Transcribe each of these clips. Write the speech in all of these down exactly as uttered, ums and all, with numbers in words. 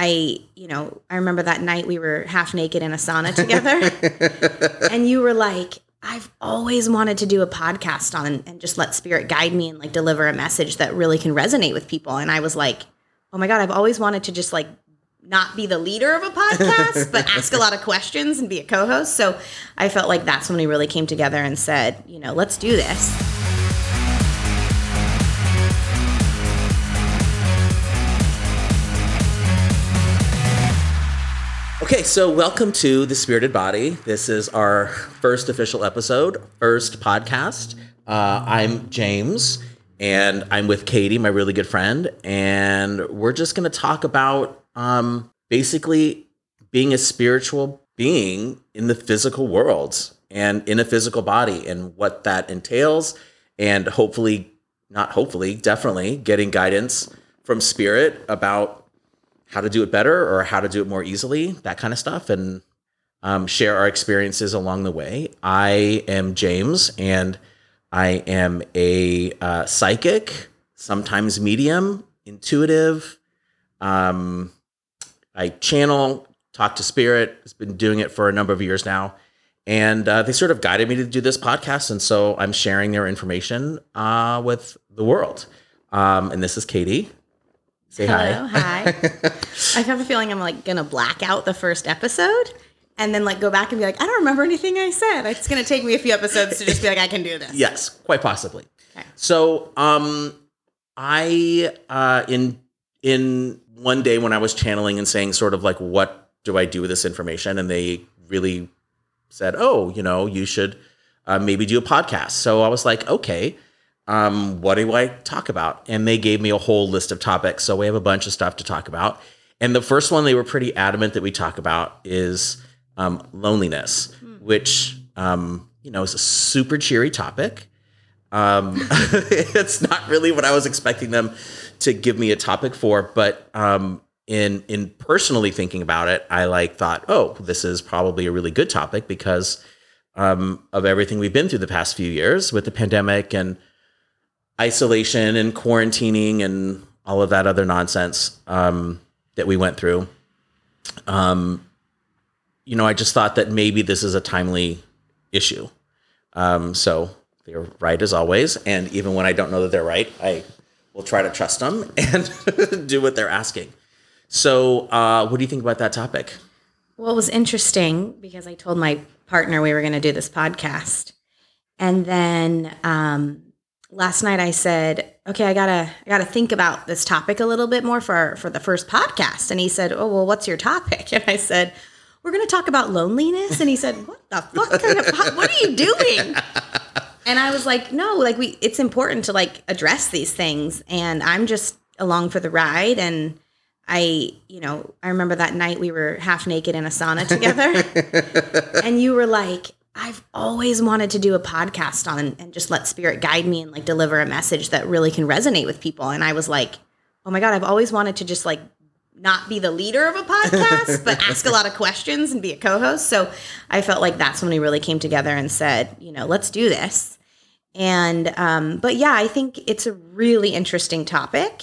I, you know, I remember that night we were half naked in a sauna together and you were like, I've always wanted to do a podcast on and just let spirit guide me and like deliver a message that really can resonate with people. And I was like, oh my God, I've always wanted to just like not be the leader of a podcast, but ask a lot of questions and be a co-host. So I felt like that's when we really came together and said, you know, let's do this. Okay, so welcome to The Spirited Body. This is our first official episode, first podcast. Uh, I'm James, and I'm with Katie, my really good friend, and we're just going to talk about um, basically being a spiritual being in the physical world and in a physical body and what that entails, and hopefully, not hopefully, definitely getting guidance from spirit about how to do it better or how to do it more easily, that kind of stuff, and um, share our experiences along the way. I am James, and I am a uh, psychic, sometimes medium, intuitive. Um, I channel, talk to spirit. I've been doing it for a number of years now, and uh, they sort of guided me to do this podcast, and so I'm sharing their information uh, with the world. Um, and this is Katie. Say hello, hi. hi. I have a feeling I'm like going to black out the first episode and then like go back and be like, I don't remember anything I said. It's going to take me a few episodes to just be like, I can do this. Yes, quite possibly. Okay. So um, I, uh, in in one day when I was channeling and saying sort of like, what do I do with this information? And they really said, oh, you know, you should uh, maybe do a podcast. So I was like, okay. Um, what do I talk about? And they gave me a whole list of topics. So we have a bunch of stuff to talk about. And the first one they were pretty adamant that we talk about is um, loneliness, mm. which, um, you know, is a super cheery topic. Um, it's not really what I was expecting them to give me a topic for. But um, in in personally thinking about it, I like thought, oh, this is probably a really good topic because um, of everything we've been through the past few years with the pandemic and isolation and quarantining and all of that other nonsense um, that we went through. Um, you know, I just thought that maybe this is a timely issue. Um, so they're right as always. And even when I don't know that they're right, I will try to trust them and do what they're asking. So uh, what do you think about that topic? Well, it was interesting because I told my partner we were going to do this podcast. And then... Um, Last night I said, okay, I gotta, I gotta think about this topic a little bit more for our, for the first podcast. And he said, oh, well, what's your topic? And I said, we're going to talk about loneliness. And he said, what the fuck kind of, po- what are you doing? And I was like, no, like we, it's important to like address these things. And I'm just along for the ride. And I, you know, I remember that night we were half naked in a sauna together and you were like, I've always wanted to do a podcast on and just let spirit guide me and like deliver a message that really can resonate with people. And I was like, oh my God, I've always wanted to just like not be the leader of a podcast, but ask a lot of questions and be a co-host. So I felt like that's when we really came together and said, you know, let's do this. And, um, but yeah, I think it's a really interesting topic.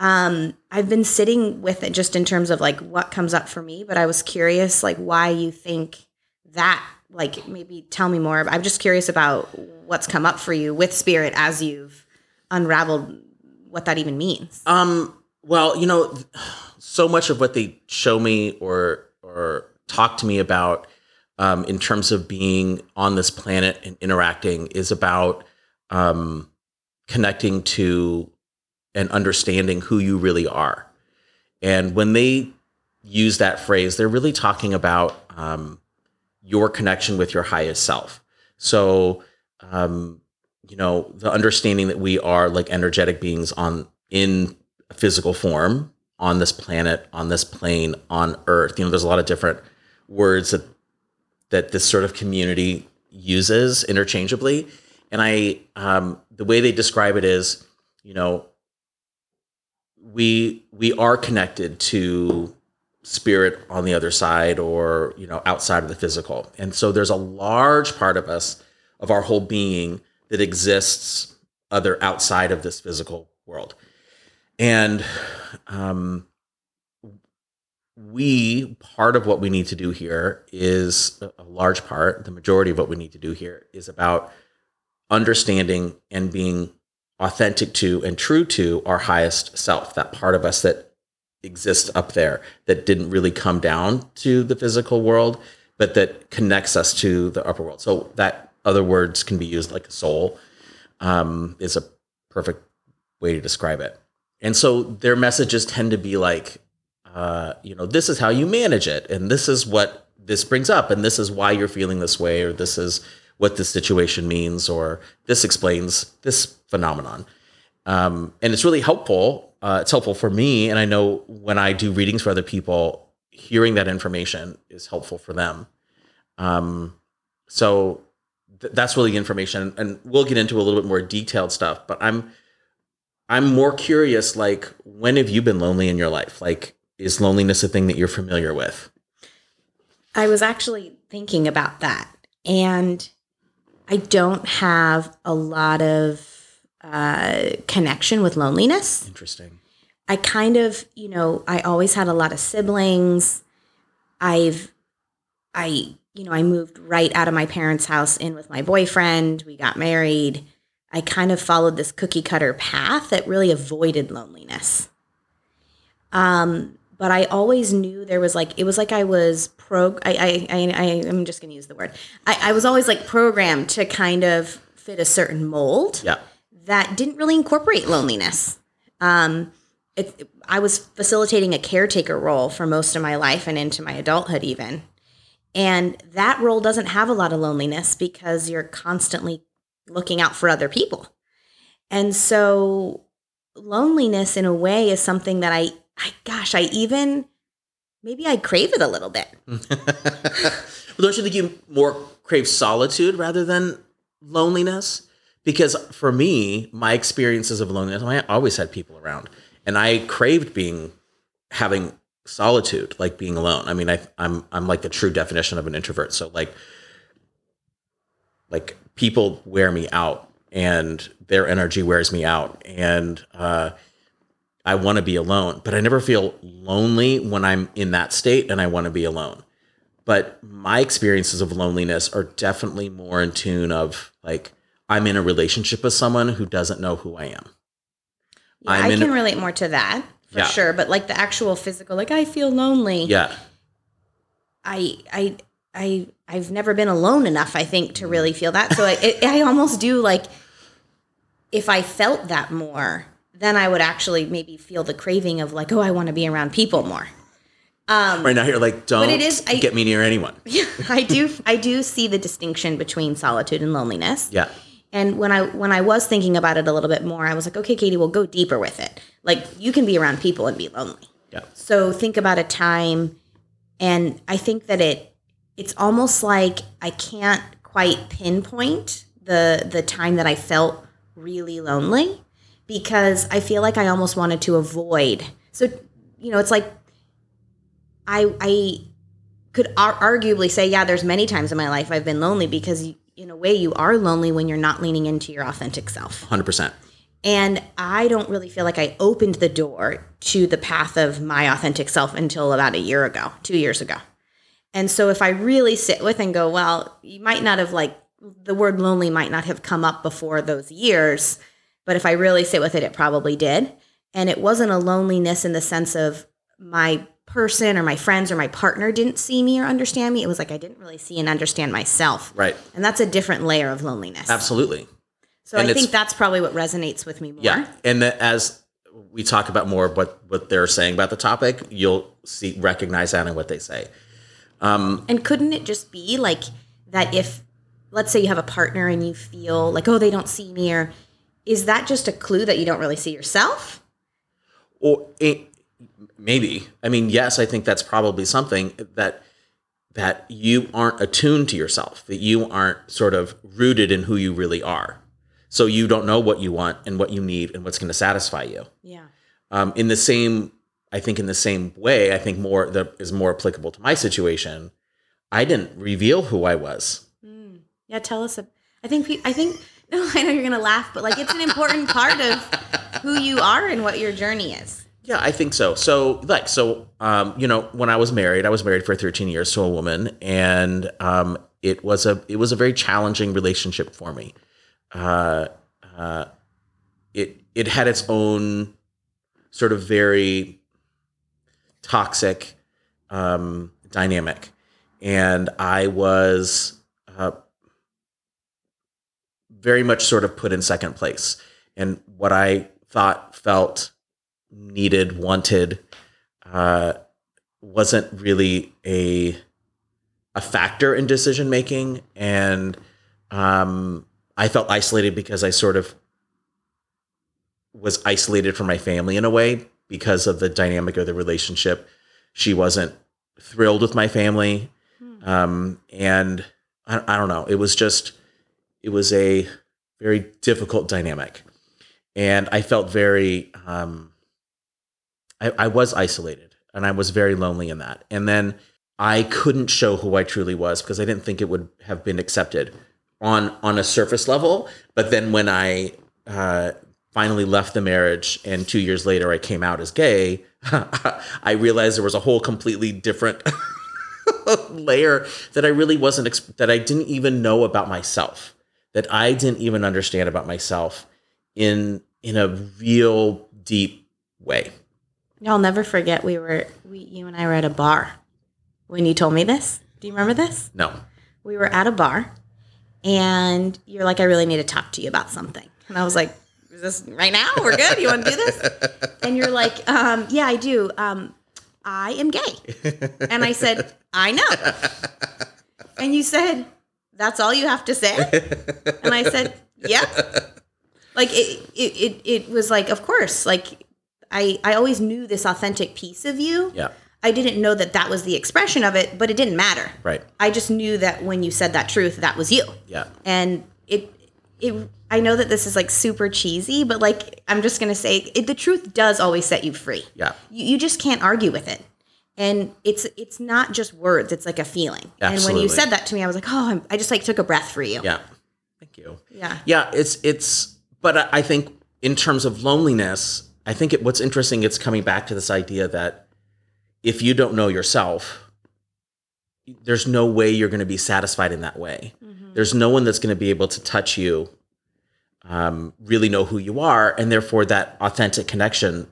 Um, I've been sitting with it just in terms of like what comes up for me, but I was curious, like why you think that. Like maybe tell me more. I'm just curious about what's come up for you with spirit as you've unraveled what that even means. Um, well, you know, so much of what they show me or or talk to me about um, in terms of being on this planet and interacting is about um, connecting to and understanding who you really are. And when they use that phrase, they're really talking about um, your connection with your highest self. So, um, you know, the understanding that we are like energetic beings on in physical form on this planet, on this plane, on Earth. You know, there's a lot of different words that that this sort of community uses interchangeably. And I, um, the way they describe it is, you know, we we are connected to spirit on the other side or, you know, outside of the physical. And so there's a large part of us, of our whole being that exists other outside of this physical world. And um, we, part of what we need to do here is, a large part, the majority of what we need to do here is about understanding and being authentic to and true to our highest self, that part of us that exists up there that didn't really come down to the physical world, but that connects us to the upper world. So that other words can be used, like a soul, um, is a perfect way to describe it. And so their messages tend to be like, uh, you know, this is how you manage it, and this is what this brings up, and this is why you're feeling this way, or this is what this situation means, or this explains this phenomenon. Um, and it's really helpful. Uh, it's helpful for me. And I know when I do readings for other people, hearing that information is helpful for them. Um, so th- that's really information. And we'll get into a little bit more detailed stuff, but I'm, I'm more curious, like, when have you been lonely in your life? Like, is loneliness a thing that you're familiar with? I was actually thinking about that. And I don't have a lot of uh, connection with loneliness. Interesting. I kind of, you know, I always had a lot of siblings. I've, I, you know, I moved right out of my parents' house in with my boyfriend. We got married. I kind of followed this cookie cutter path that really avoided loneliness. Um, but I always knew there was like, it was like I was pro, I, I, I, I I'm just going to use the word. I, I was always like programmed to kind of fit a certain mold yeah. that didn't really incorporate loneliness. Um, it, it, I was facilitating a caretaker role for most of my life and into my adulthood even. And that role doesn't have a lot of loneliness because you're constantly looking out for other people. And so loneliness in a way is something that I, I gosh, I even, maybe I crave it a little bit. Well, don't you think you more crave solitude rather than loneliness? Because for me, my experiences of loneliness, I always had people around and I craved being, having solitude, like being alone. I mean, I, I'm, I'm like the true definition of an introvert. So like, like, people wear me out and their energy wears me out. And uh, I want to be alone, but I never feel lonely when I'm in that state and I want to be alone. But my experiences of loneliness are definitely more in tune of like, I'm in a relationship with someone who doesn't know who I am. Yeah, I can a- relate more to that for yeah. sure. But like the actual physical, like I feel lonely. Yeah. I, I, I, I've never been alone enough, I think, to really feel that. So I, I almost do like, if I felt that more, then I would actually maybe feel the craving of like, oh, I want to be around people more. Um, right now you're like, don't it is, I, get me near anyone. Yeah, I do. I do see the distinction between solitude and loneliness. Yeah. And when I, when I was thinking about it a little bit more, I was like, okay, Katie, we'll go deeper with it. Like you can be around people and be lonely. Yeah. So think about a time. And I think that it, it's almost like I can't quite pinpoint the the time that I felt really lonely because I feel like I almost wanted to avoid. So, you know, it's like I I could ar- arguably say, yeah, there's many times in my life I've been lonely because in a way you are lonely when you're not leaning into your authentic self. one hundred percent. And I don't really feel like I opened the door to the path of my authentic self until about a year ago, two years ago. And so if I really sit with and go, well, you might not have like the word lonely might not have come up before those years, but if I really sit with it, it probably did. And it wasn't a loneliness in the sense of my person or my friends or my partner didn't see me or understand me. It was like, I didn't really see and understand myself. Right. And that's a different layer of loneliness. Absolutely. So and I think that's probably what resonates with me more. Yeah. And the, as we talk about more of what, what they're saying about the topic, you'll see, recognize that in what they say. Um, and couldn't it just be like that if, let's say you have a partner and you feel like, oh, they don't see me, or is that just a clue that you don't really see yourself? Or it, maybe. I mean, yes, I think that's probably something that that you aren't attuned to yourself, that you aren't sort of rooted in who you really are. So you don't know what you want and what you need and what's going to satisfy you. Yeah. Um, in the same I think in the same way, I think more that is more applicable to my situation. I didn't reveal who I was. Mm. Yeah, tell us. A, I think. I think. No, I know you're gonna laugh, but like it's an important part of who you are and what your journey is. Yeah, I think so. So, like, so, um, you know, when I was married, I was married for thirteen years to a woman, and um, it was a it was a very challenging relationship for me. Uh, uh, it it had its own sort of very toxic um, dynamic, and I was uh, very much sort of put in second place, and what I thought felt needed, wanted, uh, wasn't really a a factor in decision making, and um, I felt isolated because I sort of was isolated from my family in a way because of the dynamic of the relationship. She wasn't thrilled with my family, mm. um, and I, I don't know. It was just, it was a very difficult dynamic, and I felt very. Um, I, I was isolated, and I was very lonely in that. And then I couldn't show who I truly was because I didn't think it would have been accepted on, on a surface level. But then when I uh, finally left the marriage and two years later I came out as gay, I realized there was a whole completely different layer that I really wasn't, exp- that I didn't even know about myself, that I didn't even understand about myself in, in a real deep way. I'll never forget. We were, we, you and I were at a bar when you told me this. Do you remember this? No. We were at a bar, and you're like, "I really need to talk to you about something." And I was like, "Is this right now? We're good. You want to do this?" And you're like, um, "Yeah, I do. Um, I am gay." And I said, "I know." And you said, "That's all you have to say?" And I said, "Yeah." Like it, it, it, it was like, of course, like. I, I always knew this authentic piece of you. Yeah. I didn't know that that was the expression of it, but it didn't matter. Right. I just knew that when you said that truth, that was you. Yeah. And it, it, I know that this is like super cheesy, but like, I'm just going to say it, the truth does always set you free. Yeah. You, you just can't argue with it. And it's, it's not just words. It's like a feeling. Absolutely. And when you said that to me, I was like, oh, I'm, I just like took a breath for you. Yeah. Thank you. Yeah. Yeah. It's, it's, but I, I think in terms of loneliness, I think it, what's interesting, it's coming back to this idea that if you don't know yourself, there's no way you're going to be satisfied in that way. Mm-hmm. There's no one that's going to be able to touch you, um, really know who you are, and therefore that authentic connection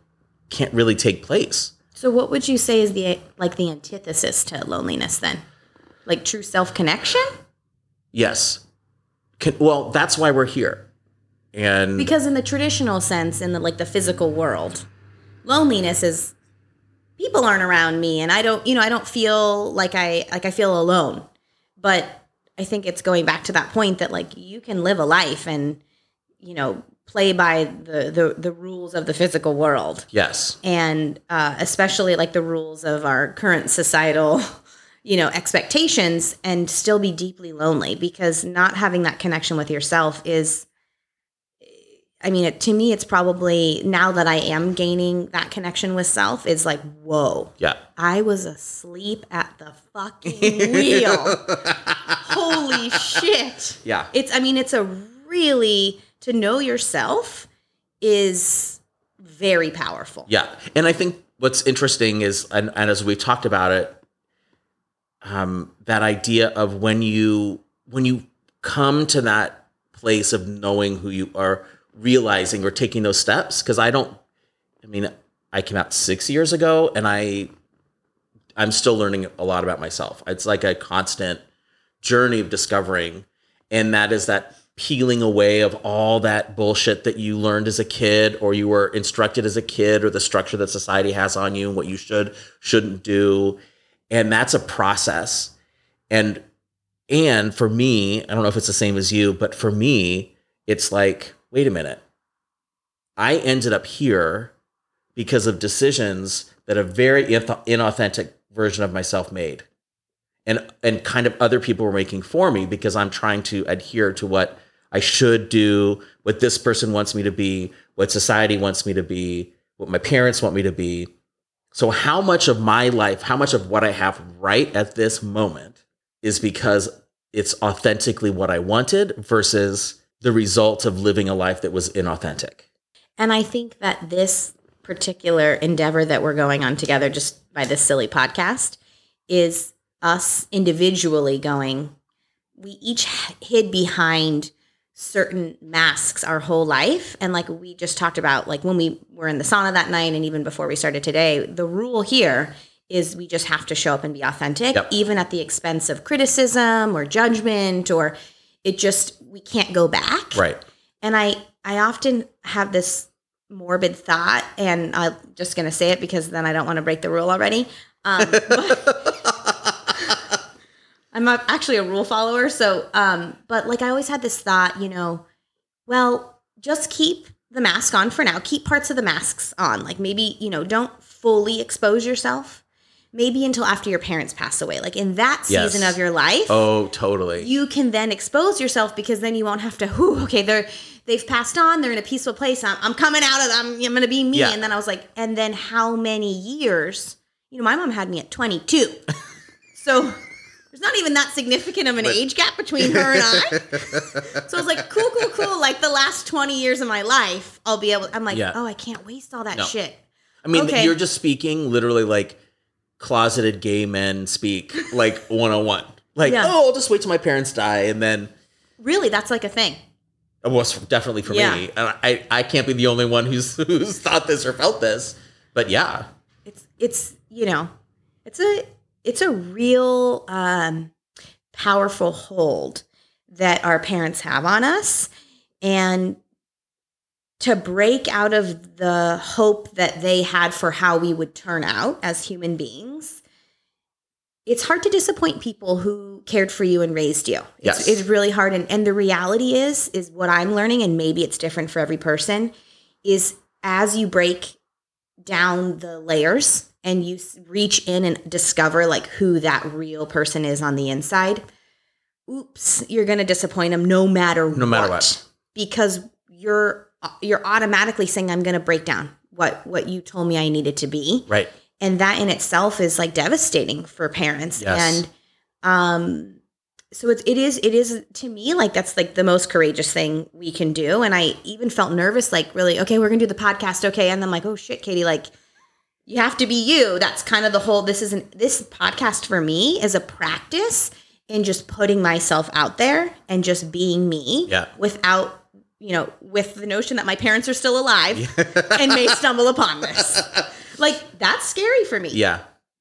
can't really take place. So what would you say is the like the antithesis to loneliness then? Like true self-connection? Yes. Can, well, that's why we're here. And because in the traditional sense, in the like the physical world, loneliness is people aren't around me, and I don't, you know, I don't feel like I like I feel alone. But I think it's going back to that point that like you can live a life and, you know, play by the the, the rules of the physical world. Yes, and uh, especially like the rules of our current societal, you know, expectations, and still be deeply lonely because not having that connection with yourself is. I mean, it, to me, it's probably now that I am gaining that connection with self is like, whoa. Yeah. I was asleep at the fucking wheel. Holy shit. Yeah. It's, I mean, it's a really, to know yourself is very powerful. Yeah. And I think what's interesting is, and, and as we've talked about it, um, that idea of when you, when you come to that place of knowing who you are, realizing or taking those steps, because I don't, I mean, I came out six years ago, and I, I'm still learning a lot about myself. It's like a constant journey of discovering, and that is that peeling away of all that bullshit that you learned as a kid, or you were instructed as a kid, or the structure that society has on you, and what you should, shouldn't do, and that's a process. And and for me, I don't know if it's the same as you, but for me, it's like, wait a minute, I ended up here because of decisions that a very inauthentic version of myself made, and and kind of other people were making for me because I'm trying to adhere to what I should do, what this person wants me to be, what society wants me to be, what my parents want me to be. So how much of my life, how much of what I have right at this moment is because it's authentically what I wanted versus the result of living a life that was inauthentic? And I think that this particular endeavor that we're going on together just by this silly podcast is us individually going, we each hid behind certain masks our whole life. And like we just talked about, like when we were in the sauna that night and even before we started today, the rule here is we just have to show up and be authentic, yep. even at the expense of criticism or judgment, or it just, we can't go back. Right. And I, I often have this morbid thought, and I'm just going to say it because then I don't want to break the rule already. Um, I'm actually a rule follower. So, um, but like I always had this thought, you know, well, just keep the mask on for now. Keep parts of the masks on. Like maybe, you know, don't fully expose yourself. Maybe until after your parents pass away. Like in that season yes. of your life. Oh, totally. You can then expose yourself because then you won't have to, whoo, okay, they're, they've passed on. They're in a peaceful place. I'm, I'm coming out of them. I'm, I'm going to be me. Yeah. And then I was like, and then how many years? You know, my mom had me at twenty-two. So there's not even that significant of an but, age gap between her and I. So I was like, cool, cool, cool. Like the last twenty years of my life, I'll be able, I'm like, yeah. oh, I can't waste all that no. shit. I mean, okay. You're just speaking literally like, closeted gay men speak like one oh one. Like, yeah. oh, I'll just wait till my parents die and then. Really? That's like a thing. Well, it's definitely for yeah. me. And I, I can't be the only one who's who's thought this or felt this. But yeah. It's, it's you know, it's a it's a real um, powerful hold that our parents have on us. And to break out of the hope that they had for how we would turn out as human beings, it's hard to disappoint people who cared for you and raised you. Yes. It's, it's really hard. And, and the reality is, is what I'm learning, and maybe it's different for every person, is as you break down the layers and you reach in and discover like who that real person is on the inside, oops, you're going to disappoint them no matter what. No matter what. Because you're... you're automatically saying, I'm going to break down what, what you told me I needed to be. Right. And that in itself is like devastating for parents. Yes. And, um, so it's, it is, it is to me, like, that's like the most courageous thing we can do. And I even felt nervous, like really, okay, we're gonna do the podcast. Okay. And then like, oh shit, Katie, like you have to be you. That's kind of the whole, this isn't this podcast for me is a practice in just putting myself out there and just being me yeah. without, you know, with the notion that my parents are still alive yeah. and may stumble upon this. Like, that's scary for me. Yeah.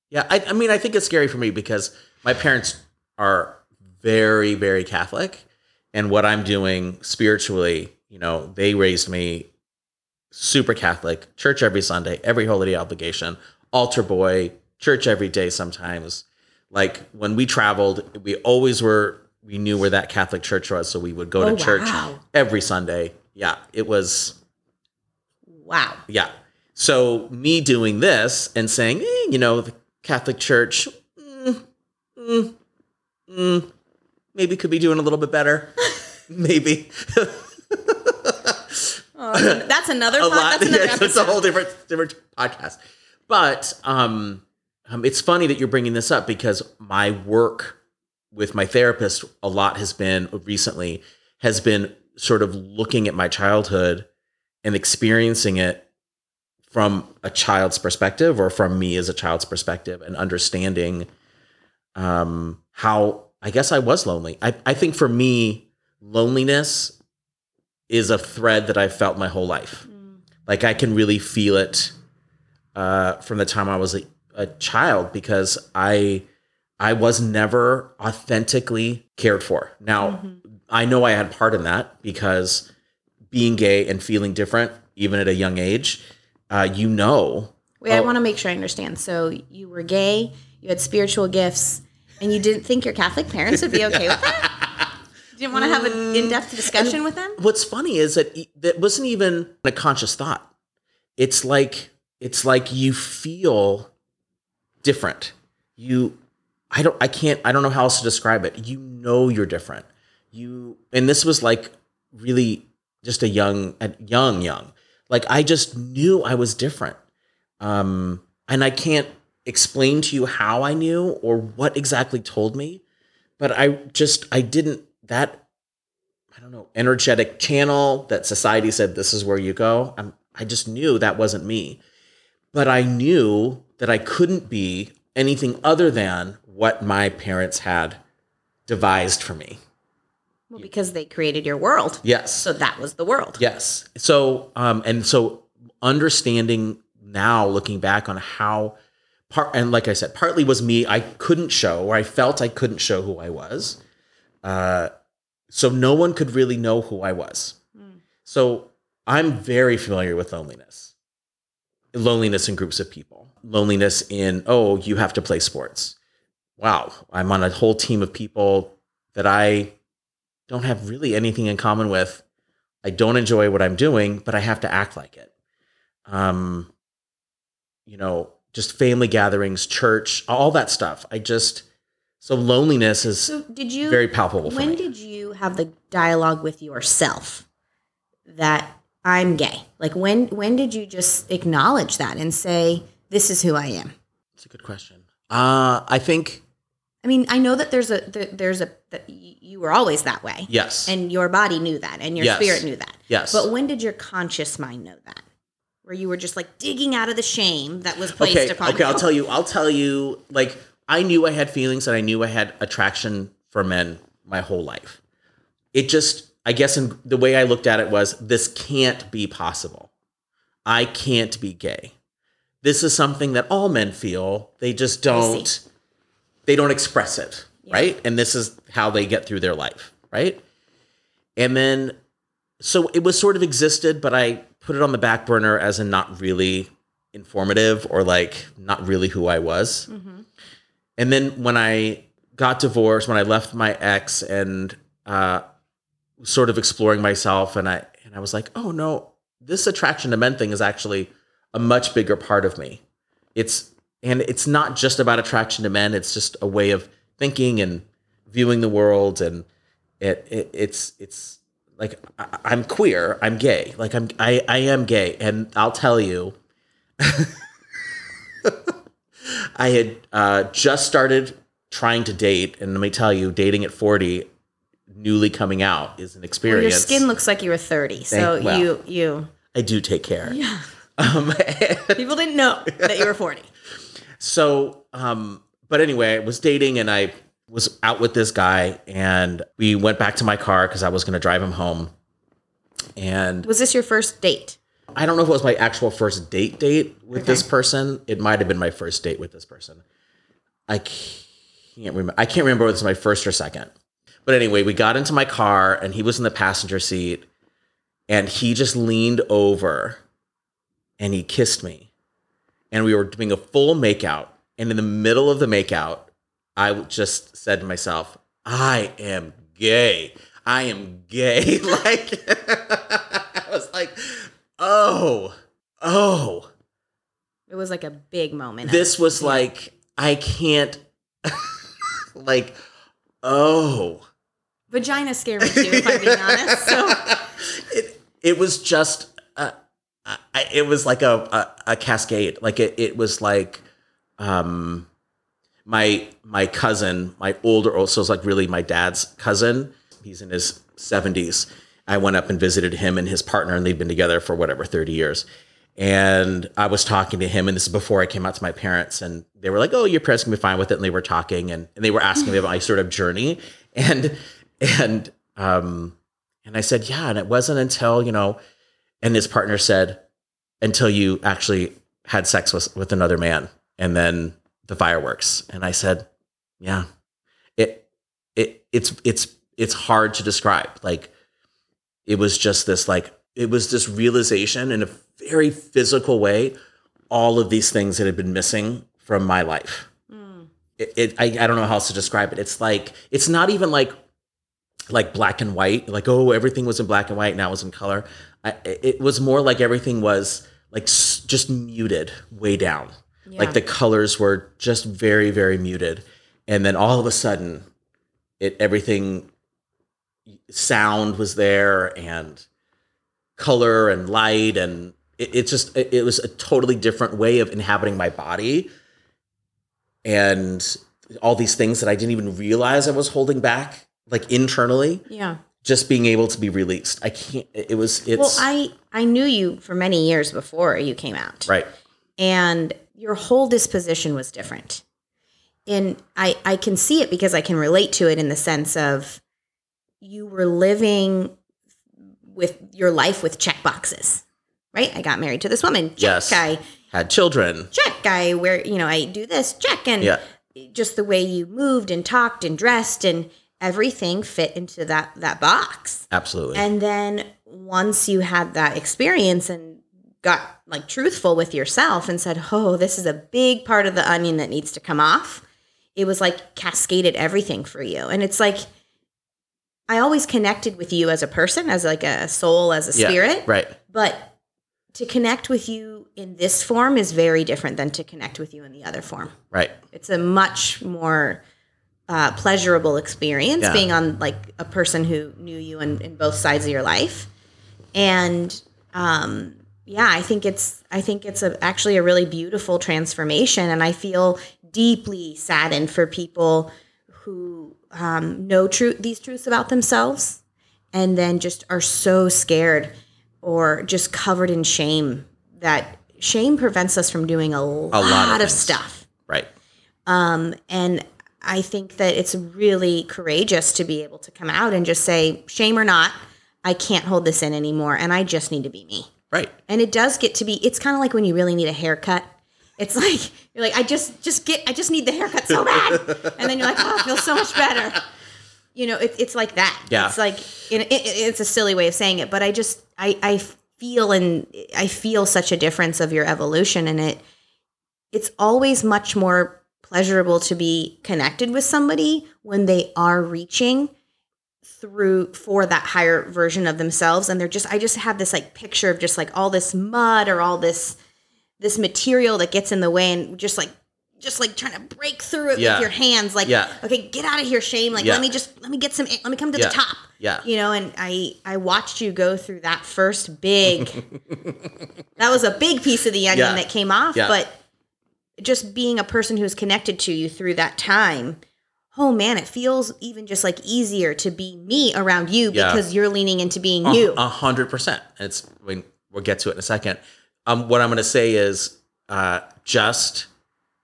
Yeah. I, I mean, I think it's scary for me because my parents are very, very Catholic. And what I'm doing spiritually, you know, they raised me super Catholic, church every Sunday, every holiday obligation, altar boy, church every day sometimes. Like, when we traveled, we always were... we knew where that Catholic church was, so we would go oh, to church wow. every Sunday. Yeah, it was... Wow. Yeah. So me doing this and saying, eh, you know, the Catholic church, mm, mm, mm, maybe could be doing a little bit better. Maybe. Oh, that's another podcast. Lot, that's, another yeah, that's a whole different, different podcast. But um, um, it's funny that you're bringing this up because my work... with my therapist, a lot has been recently has been sort of looking at my childhood and experiencing it from a child's perspective or from me as a child's perspective and understanding um, how I guess I was lonely. I, I think for me, loneliness is a thread that I've felt my whole life. Mm. Like I can really feel it uh, from the time I was a, a child because I... I was never authentically cared for. Now, mm-hmm. I know I had part in that because being gay and feeling different, even at a young age, uh, you know. Wait, oh, I want to make sure I understand. So you were gay, you had spiritual gifts, and you didn't think your Catholic parents would be okay with that? You didn't want to have an in-depth discussion and with them? What's funny is that that wasn't even a conscious thought. It's like it's like you feel different. You... I don't, I can't, I don't know how else to describe it. You know, you're different. You, and this was like really just a young, a young, young, like I just knew I was different. Um, and I can't explain to you how I knew or what exactly told me, but I just, I didn't, that, I don't know, energetic channel that society said, this is where you go. I'm, I just knew that wasn't me. But I knew that I couldn't be anything other than what my parents had devised for me. Well, because they created your world. Yes. So that was the world. Yes. So, um, and so understanding now, looking back on how, part, and like I said, partly was me, I couldn't show, or I felt I couldn't show who I was. Uh, so no one could really know who I was. Mm. So I'm very familiar with loneliness. Loneliness in groups of people. Loneliness in, oh, you have to play sports. Wow, I'm on a whole team of people that I don't have really anything in common with. I don't enjoy what I'm doing, but I have to act like it. Um, you know, just family gatherings, church, all that stuff. I just, so loneliness is so did you, very palpable for me. When did you have the dialogue with yourself that I'm gay? Like when, when did you just acknowledge that and say, this is who I am? That's a good question. Uh, I think, I mean, I know that there's a, there's a, you were always that way. Yes. And your body knew that and your yes. spirit knew that. Yes. But when did your conscious mind know that? Where you were just like digging out of the shame that was placed okay, upon okay, you. Okay, I'll tell you, I'll tell you, like, I knew I had feelings and I knew I had attraction for men my whole life. It just, I guess in the way I looked at it was, this can't be possible. I can't be gay. This is something that all men feel. They just don't, they don't express it, yeah. right? And this is how they get through their life, right? And then, so it was sort of existed, but I put it on the back burner as in not really informative or like not really who I was. Mm-hmm. And then when I got divorced, when I left my ex and uh, sort of exploring myself, and I and I was like, oh no, this attraction to men thing is actually a much bigger part of me. It's and it's not just about attraction to men. It's just a way of thinking and viewing the world, and it, it it's it's. Like, I'm queer, I'm gay. Like, I'm, I, I am gay. And I'll tell you, I had uh, just started trying to date. And let me tell you, dating at forty, newly coming out is an experience. Well, your skin looks like you were thirty. So Thank, well, you, you. I do take care. Yeah. Um, people didn't know that you were forty. So, um, but anyway, I was dating and I was out with this guy, and we went back to my car because I was going to drive him home. And was this your first date? I don't know if it was my actual first date date with okay. this person. It might have been my first date with this person. I can't remember. I can't remember if it was my first or second. But anyway, we got into my car, and he was in the passenger seat, and he just leaned over, and he kissed me, and we were doing a full makeout. And in the middle of the makeout, I just said to myself, I am gay. I am gay. Like, I was like, oh, oh. It was like a big moment. This was yeah. like, I can't, like, oh. Vagina scared me too, if I'm being honest. So. It, it was just, uh, I, it was like a, a, a cascade. Like, it, it was like, um... My my cousin, my older, so it's like really my dad's cousin. He's in his seventies. I went up and visited him and his partner, and they'd been together for whatever, thirty years. And I was talking to him, and this is before I came out to my parents, and they were like, oh, your parents can be fine with it. And they were talking, and, and they were asking me about my sort of journey. And, and, um, and I said, yeah, and it wasn't until, you know, and his partner said, until you actually had sex with, with another man. And then the fireworks. And I said, yeah, it, it, it's, it's, it's hard to describe. Like, it was just this, like, it was this realization in a very physical way, all of these things that had been missing from my life. Mm. It, it I, I don't know how else to describe it. It's like, it's not even like, like black and white, like, oh, everything was in black and white. Now it's in color. I, it was more like everything was like just muted way down. Yeah. Like, the colors were just very, very muted. And then all of a sudden, it everything, sound was there, and color and light. And it, it just, it, it was a totally different way of inhabiting my body. And all these things that I didn't even realize I was holding back, like internally. Yeah. Just being able to be released. I can't, it was, it's. Well, I, I knew you for many years before you came out. Right. and your whole disposition was different. And I, I can see it because I can relate to it in the sense of you were living with your life with check boxes, right? I got married to this woman. Check. Yes. I had children. Check. I wear, you know, I do this. Check. And yeah. just the way you moved and talked and dressed and everything fit into that, that box. Absolutely. And then once you had that experience and got like truthful with yourself and said, oh, this is a big part of the onion that needs to come off. It was like cascaded everything for you. And it's like, I always connected with you as a person, as like a soul, as a yeah, spirit. Right. But to connect with you in this form is very different than to connect with you in the other form. Right. It's a much more uh, pleasurable experience yeah. being on like a person who knew you in, in both sides of your life. And um, yeah, I think it's, I think it's a, actually a really beautiful transformation. And I feel deeply saddened for people who um, know tru- these truths about themselves and then just are so scared or just covered in shame. That shame prevents us from doing a, a lot, lot of, of stuff. Right. Um, and I think that it's really courageous to be able to come out and just say, shame or not, I can't hold this in anymore. And I just need to be me. Right. And it does get to be, it's kind of like when you really need a haircut. It's like, you're like, I just, just get, I just need the haircut so bad. And then you're like, oh, I feel so much better. You know, it, it's like that. Yeah. It's like, it, it, it's a silly way of saying it, but I just, I, I feel, and I feel such a difference of your evolution. And it, it's always much more pleasurable to be connected with somebody when they are reaching through for that higher version of themselves. And they're just, I just have this like picture of just like all this mud or all this, this material that gets in the way and just like, just like trying to break through it yeah. with your hands. Like, yeah. okay, get out of here, shame. Like, yeah. let me just, let me get some, let me come to yeah. the top. Yeah. You know, and I, I watched you go through that first big, that was a big piece of the onion yeah. that came off, yeah. but just being a person who's connected to you through that time, oh man, it feels even just like easier to be me around you yeah. because you're leaning into being a- you. A hundred percent. It's, I mean, we'll get to it in a second. Um, what I'm going to say is, uh, just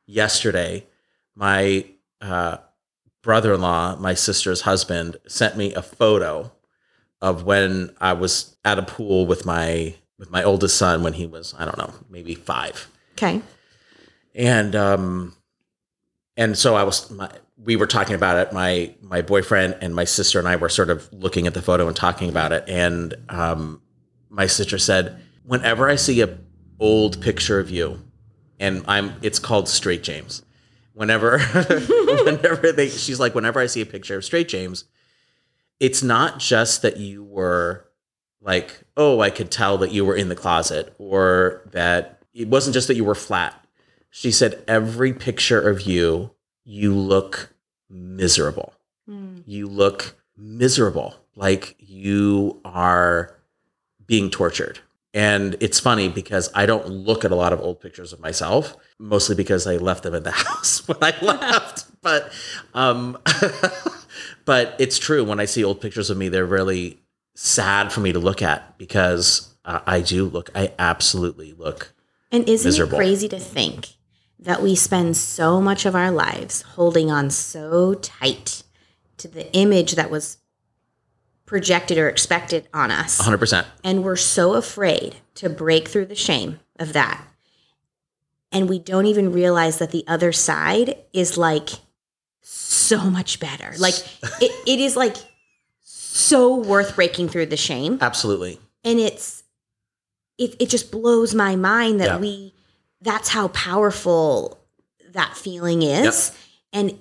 yesterday, my uh, brother-in-law, my sister's husband, sent me a photo of when I was at a pool with my with my oldest son when he was, I don't know, maybe five. Okay. And um, and so I was, my, we were talking about it. My my boyfriend and my sister and I were sort of looking at the photo and talking about it. And um, my sister said, whenever I see a old picture of you, and I'm, it's called Straight James. Whenever, whenever they, she's like, whenever I see a picture of Straight James, it's not just that you were like, oh, I could tell that you were in the closet, or that it wasn't just that you were flat. She said, every picture of you, you look miserable. Mm. You look miserable. Like you are being tortured. And it's funny because I don't look at a lot of old pictures of myself, mostly because I left them in the house when I left. But um, but it's true. When I see old pictures of me, they're really sad for me to look at because uh, I do look, I absolutely look And isn't miserable. It crazy to think that we spend so much of our lives holding on so tight to the image that was projected or expected on us. one hundred percent. And we're so afraid to break through the shame of that. And we don't even realize that the other side is like so much better. Like it, it is like so worth breaking through the shame. Absolutely. And it's, it, it just blows my mind that yeah. we, that's how powerful that feeling is. Yep. And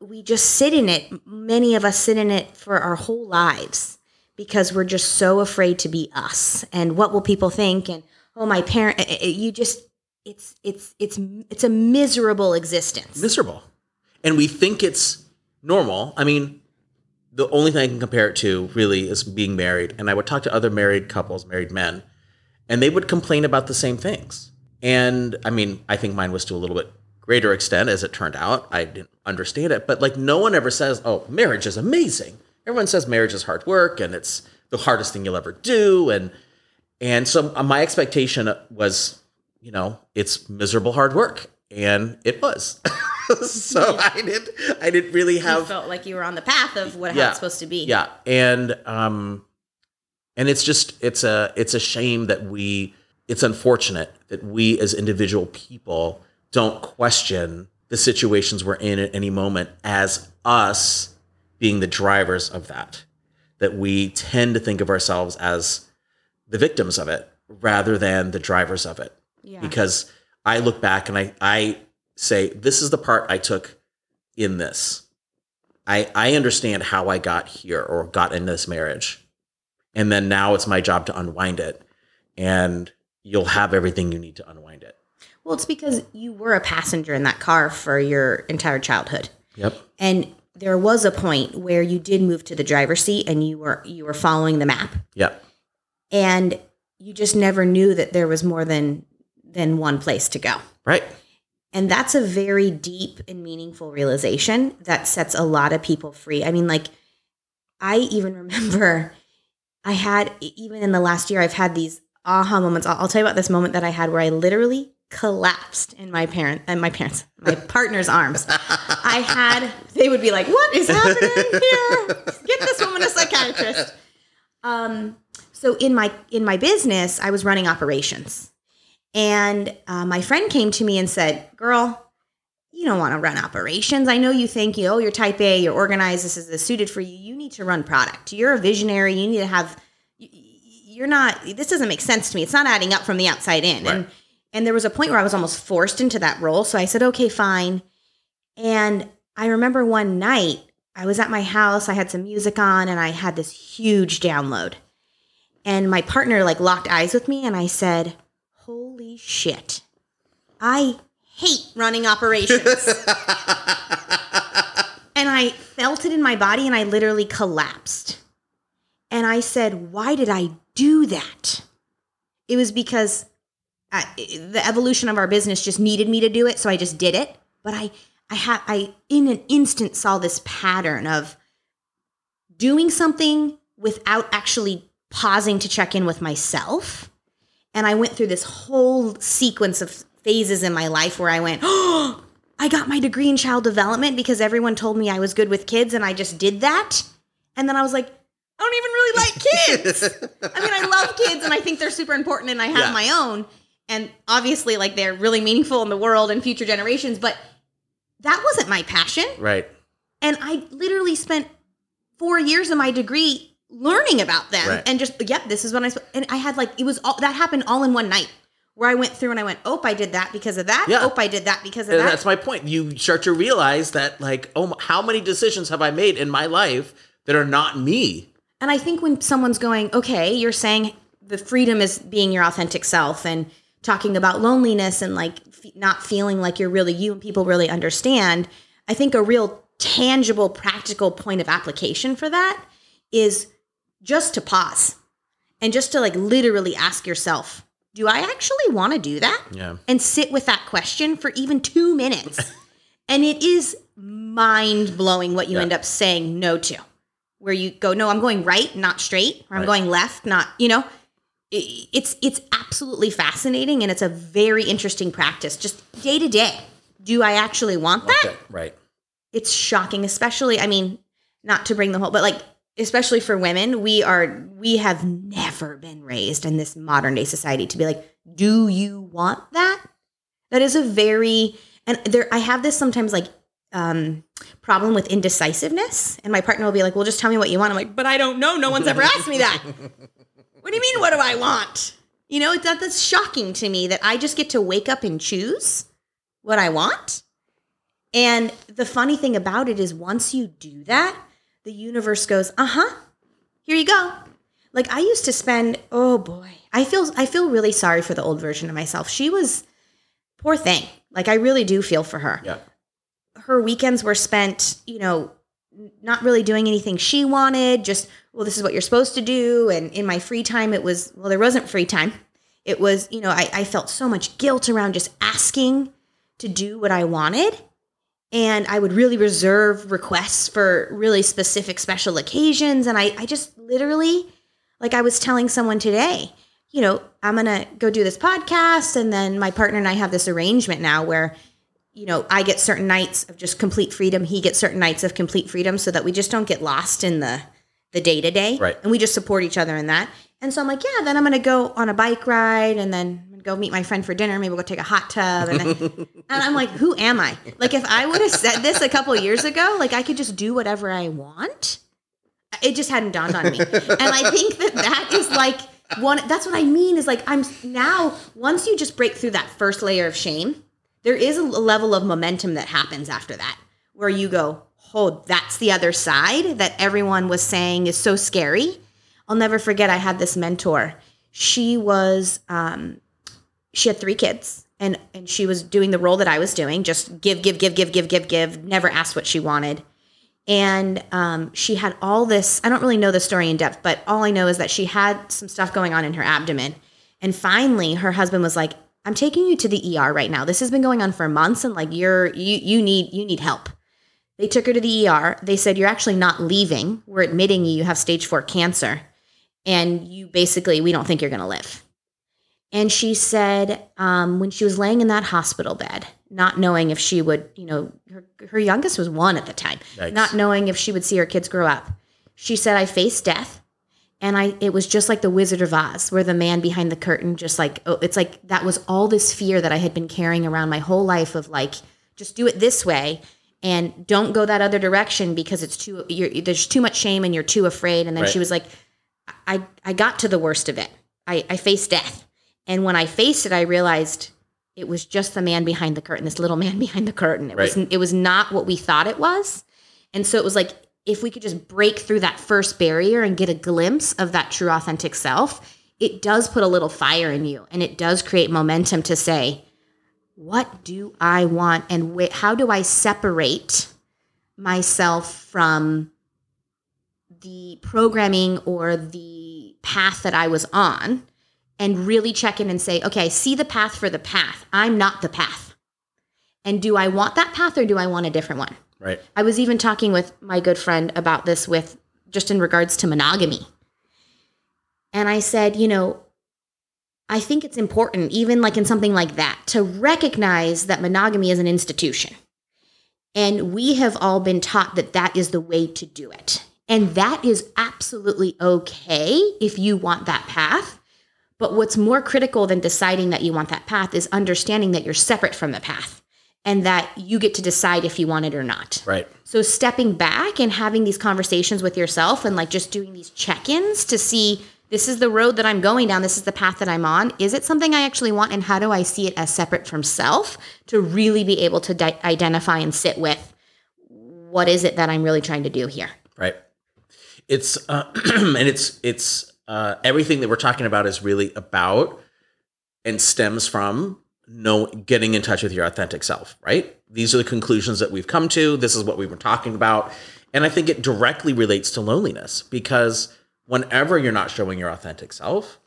we just sit in it. Many of us sit in it for our whole lives because we're just so afraid to be us. And what will people think? And, oh, my parent, you just, it's, it's, it's, it's a miserable existence. Miserable. And we think it's normal. I mean, the only thing I can compare it to really is being married. And I would talk to other married couples, married men, and they would complain about the same things. And I mean, I think mine was to a little bit greater extent, as it turned out. I didn't understand it, but like no one ever says, oh, marriage is amazing. Everyone says marriage is hard work and it's the hardest thing you'll ever do. And and so my expectation was you know, it's miserable hard work. And it was. So yeah. I didn't I didn't really have... You felt like you were on the path of what yeah, how it's supposed to be. Yeah. And um, and it's just, it's a it's a shame that we, it's unfortunate that we as individual people don't question the situations we're in at any moment as us being the drivers of that. That we tend to think of ourselves as the victims of it rather than the drivers of it. Yeah. Because I look back and I, I say, this is the part I took in this. I, I understand how I got here or got in this marriage. And then now it's my job to unwind it. And you'll have everything you need to unwind it. Well, it's because you were a passenger in that car for your entire childhood. Yep. And there was a point where you did move to the driver's seat and you were you were following the map. Yep. And you just never knew that there was more than than one place to go. Right. And that's a very deep and meaningful realization that sets a lot of people free. I mean, like, I even remember I had, even in the last year, I've had these aha moments. I'll, I'll tell you about this moment that I had where I literally collapsed in my parent and my parents, my partner's arms. I had, they would be like, what is happening here? Get this woman a psychiatrist. Um, so in my, in my business, I was running operations. And uh, my friend came to me and said, girl, you don't want to run operations. I know you think, you know, you're type A, you're organized, this is suited for you. You need to run product. You're a visionary. You need to have, you're not, this doesn't make sense to me. It's not adding up from the outside in. Right. And and there was a point where I was almost forced into that role. So I said, okay, fine. And I remember one night I was at my house. I had some music on and I had this huge download. And my partner like locked eyes with me and I said, holy shit, I hate running operations. And I felt it in my body and I literally collapsed. And I said, why did I do that? It was because I, the evolution of our business just needed me to do it. So I just did it. But I, I, ha- I in an instant saw this pattern of doing something without actually pausing to check in with myself. And I went through this whole sequence of phases in my life where I went, oh, I got my degree in child development because everyone told me I was good with kids and I just did that. And then I was like, I don't even really like kids. I mean, I love kids and I think they're super important and I have yeah. my own. And obviously, like, they're really meaningful in the world and future generations. But that wasn't my passion. Right. And I literally spent four years of my degree learning about them right. and just, yep, this is what I, and I had like, it was all, that happened all in one night where I went through and I went, oh, I did that because of that. Yeah. Oh, I did that because of and that. That's my point. You start to realize that like, oh, how many decisions have I made in my life that are not me? And I think when someone's going, okay, you're saying the freedom is being your authentic self and talking about loneliness and like f- not feeling like you're really you and people really understand. I think a real tangible, practical point of application for that is just to pause and just to like literally ask yourself, do I actually want to do that? Yeah. And sit with that question for even two minutes. And it is mind blowing what you yeah. end up saying no to, where you go, no, I'm going right, not straight, or I'm right. going left, not, you know, it, it's, it's absolutely fascinating. And it's a very interesting practice just day to day. Do I actually want that? Okay. Right. It's shocking, especially, I mean, not to bring the whole, but like, especially for women, we are, we have never been raised in this modern day society to be like, do you want that? That is a very, and there, I have this sometimes like um, problem with indecisiveness. And my partner will be like, well, just tell me what you want. I'm like, but I don't know. No one's ever asked me that. What do you mean? What do I want? You know, that that's shocking to me that I just get to wake up and choose what I want. And the funny thing about it is once you do that, the universe goes, uh-huh, here you go. Like I used to spend, oh boy, I feel I feel really sorry for the old version of myself. She was, poor thing. Like I really do feel for her. Yeah. Her weekends were spent, you know, not really doing anything she wanted, just, well, this is what you're supposed to do. And in my free time, it was, well, there wasn't free time. It was, you know, I, I felt so much guilt around just asking to do what I wanted. And I would really reserve requests for really specific special occasions. And I, I just literally, like I was telling someone today, you know, I'm going to go do this podcast. And then my partner and I have this arrangement now where, you know, I get certain nights of just complete freedom. He gets certain nights of complete freedom so that we just don't get lost in the the day to day. Right. And we just support each other in that. And so I'm like, yeah, then I'm going to go on a bike ride and then go meet my friend for dinner. Maybe we'll go take a hot tub. And, then, and I'm like, who am I? Like, if I would have said this a couple of years ago, like I could just do whatever I want. It just hadn't dawned on me. And I think that that is like one, that's what I mean is like, I'm now, once you just break through that first layer of shame, there is a level of momentum that happens after that, where you go, oh, that's the other side that everyone was saying is so scary. I'll never forget. I had this mentor. She was, um, She had three kids and, and she was doing the role that I was doing, just give, give, give, give, give, give, give, never asked what she wanted. And um, she had all this, I don't really know the story in depth, but all I know is that she had some stuff going on in her abdomen. And finally, her husband was like, I'm taking you to the E R right now. This has been going on for months and like you're, you, you need, you need help. They took her to the E R. They said, you're actually not leaving. We're admitting you, you have stage four cancer. And you basically, we don't think you're going to live. And she said um, when she was laying in that hospital bed, not knowing if she would, you know, her, her youngest was one at the time, Yikes. Not knowing if she would see her kids grow up. She said, I faced death. And I it was just like the Wizard of Oz, where the man behind the curtain just like, oh, it's like that was all this fear that I had been carrying around my whole life of like, just do it this way and don't go that other direction because it's too, you're, there's too much shame and you're too afraid. And then Right. She was like, I, I got to the worst of it. I, I faced death. And when I faced it, I realized it was just the man behind the curtain, this little man behind the curtain. It right. was it was not what we thought it was. And so it was like, if we could just break through that first barrier and get a glimpse of that true authentic self, it does put a little fire in you. And it does create momentum to say, what do I want? And wh- how do I separate myself from the programming or the path that I was on? And really check in and say, okay, I see the path for the path. I'm not the path. And do I want that path or do I want a different one? Right. I was even talking with my good friend about this with just in regards to monogamy. And I said, you know, I think it's important, even like in something like that, to recognize that monogamy is an institution. And we have all been taught that that is the way to do it. And that is absolutely okay if you want that path. But what's more critical than deciding that you want that path is understanding that you're separate from the path and that you get to decide if you want it or not. Right. So stepping back and having these conversations with yourself and like just doing these check-ins to see this is the road that I'm going down. This is the path that I'm on. Is it something I actually want? And how do I see it as separate from self to really be able to di- identify and sit with what is it that I'm really trying to do here? Right. It's, uh, and it's, it's, Uh, everything that we're talking about is really about and stems from no getting in touch with your authentic self, right? These are the conclusions that we've come to. This is what we've been talking about. And I think it directly relates to loneliness because whenever you're not showing your authentic self,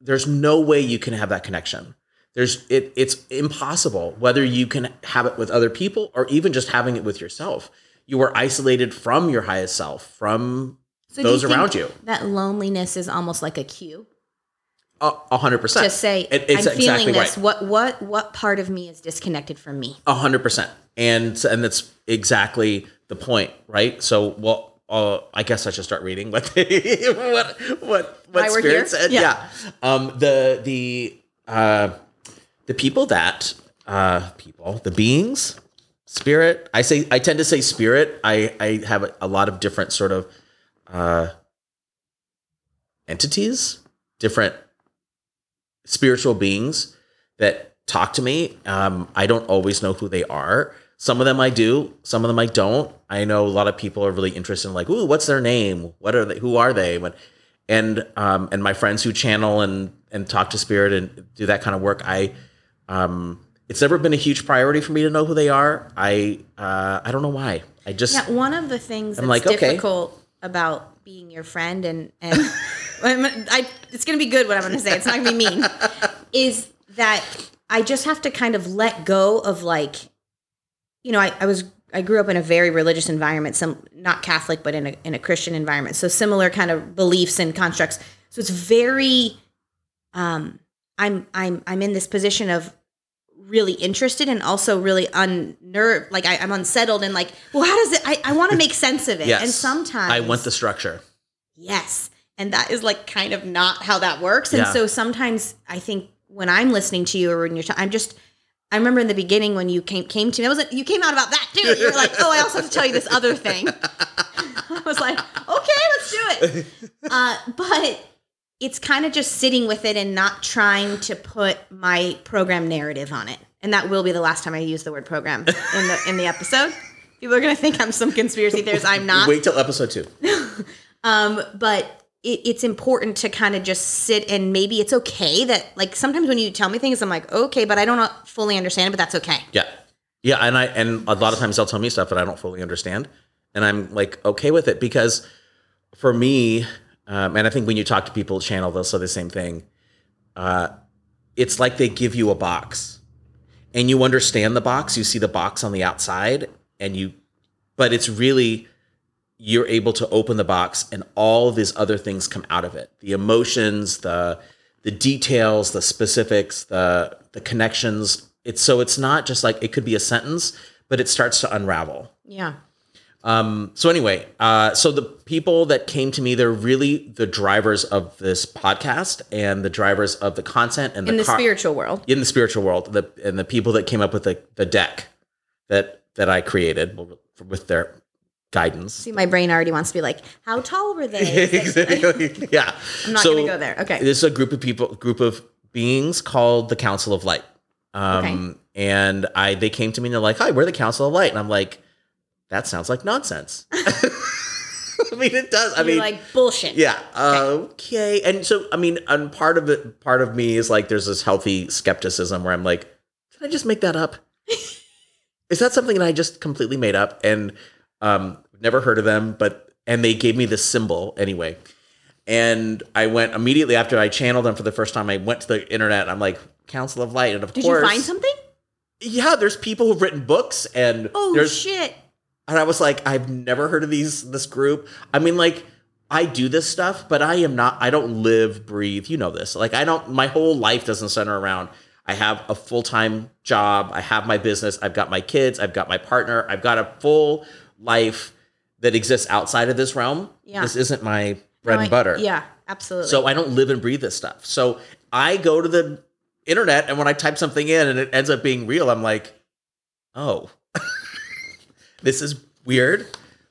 there's no way you can have that connection. There's it. It's impossible, whether you can have it with other people or even just having it with yourself. You are isolated from your highest self, from So those do you around think you. That loneliness is almost like a cue. A hundred percent. To say, it, it's I'm feeling exactly this. Right. What what what part of me is disconnected from me? A hundred percent. And and that's exactly the point, right? So, well, uh, I guess I should start reading what they, what what what Spirit said. Yeah. yeah. Um. The the uh the people that uh people the beings spirit. I say I tend to say spirit. I I have a, a lot of different sort of. Uh, entities, different spiritual beings that talk to me. Um, I don't always know who they are. Some of them I do. Some of them I don't. I know a lot of people are really interested in like, ooh, what's their name? What are they? Who are they? When, and um, and my friends who channel and and talk to spirit and do that kind of work, I um, it's never been a huge priority for me to know who they are. I uh, I don't know why. I just yeah. One of the things I'm that's like, difficult. Okay, about being your friend and, and I, it's going to be good what I'm going to say. It's not going to be mean. Is that I just have to kind of let go of like, you know, I, I was, I grew up in a very religious environment, some not Catholic, but in a, in a Christian environment. So similar kind of beliefs and constructs. So it's very um, I'm I'm I'm in this position of really interested and also really unnerved. Like I, I'm unsettled and like, well, how does it? I, I want to make sense of it. Yes. And sometimes I want the structure. Yes, and that is like kind of not how that works. And yeah. so sometimes I think when I'm listening to you or when you're, t- I'm just. I remember in the beginning when you came came to me, I was like, you came out about that too. You were like, oh, I also have to tell you this other thing. I was like, okay, let's do it. Uh, but it's kind of just sitting with it and not trying to put my program narrative on it. And that will be the last time I use the word program in the in the episode. People are going to think I'm some conspiracy theorist. I'm not. Wait till episode two. um, but it, it's important to kind of just sit and maybe it's okay that like sometimes when you tell me things, I'm like, okay, but I don't fully understand it, but that's okay. Yeah. Yeah. And I, and a lot of times they'll tell me stuff that I don't fully understand. And I'm like, okay with it because for me, um, and I think when you talk to people at Channel, they'll say the same thing. Uh, it's like they give you a box and you understand the box, you see the box on the outside and you, but it's really, you're able to open the box and all of these other things come out of it. The emotions, the the details, the specifics, the the connections. It's so it's not just like it could be a sentence, but it starts to unravel. Yeah. Um, so anyway, uh, so the people that came to me, they're really the drivers of this podcast and the drivers of the content and the, in the co- spiritual world. In the spiritual world. The, and the people that came up with the, the deck that that I created with their guidance. See, my brain already wants to be like, how tall were they? Exactly. Yeah. I'm not so, going to go there. Okay. This is a group of people, group of beings called the Council of Light. Um, okay. And I, they came to me and they're like, hi, we're the Council of Light. And I'm like, that sounds like nonsense. I mean, it does. I You're mean, like bullshit. Yeah. Okay. okay. And so, I mean, and part of it, part of me is like, there's this healthy skepticism where I'm like, did I just make that up? Is that something that I just completely made up? And, Um, never heard of them, but, and they gave me this symbol anyway. And I went immediately after I channeled them for the first time, I went to the internet and I'm like, Council of Light. And of Did course. Did you find something? Yeah. There's people who've written books and. Oh there's, shit. And I was like, I've never heard of these, this group. I mean, like I do this stuff, but I am not, I don't live, breathe. You know this. Like I don't, my whole life doesn't center around. I have a full-time job. I have my business. I've got my kids. I've got my partner. I've got a full life that exists outside of this realm. Yeah. This isn't my bread no, I, and butter. Yeah, absolutely. So I don't live and breathe this stuff. So I go to the internet and when I type something in and it ends up being real, I'm like, oh, this is weird,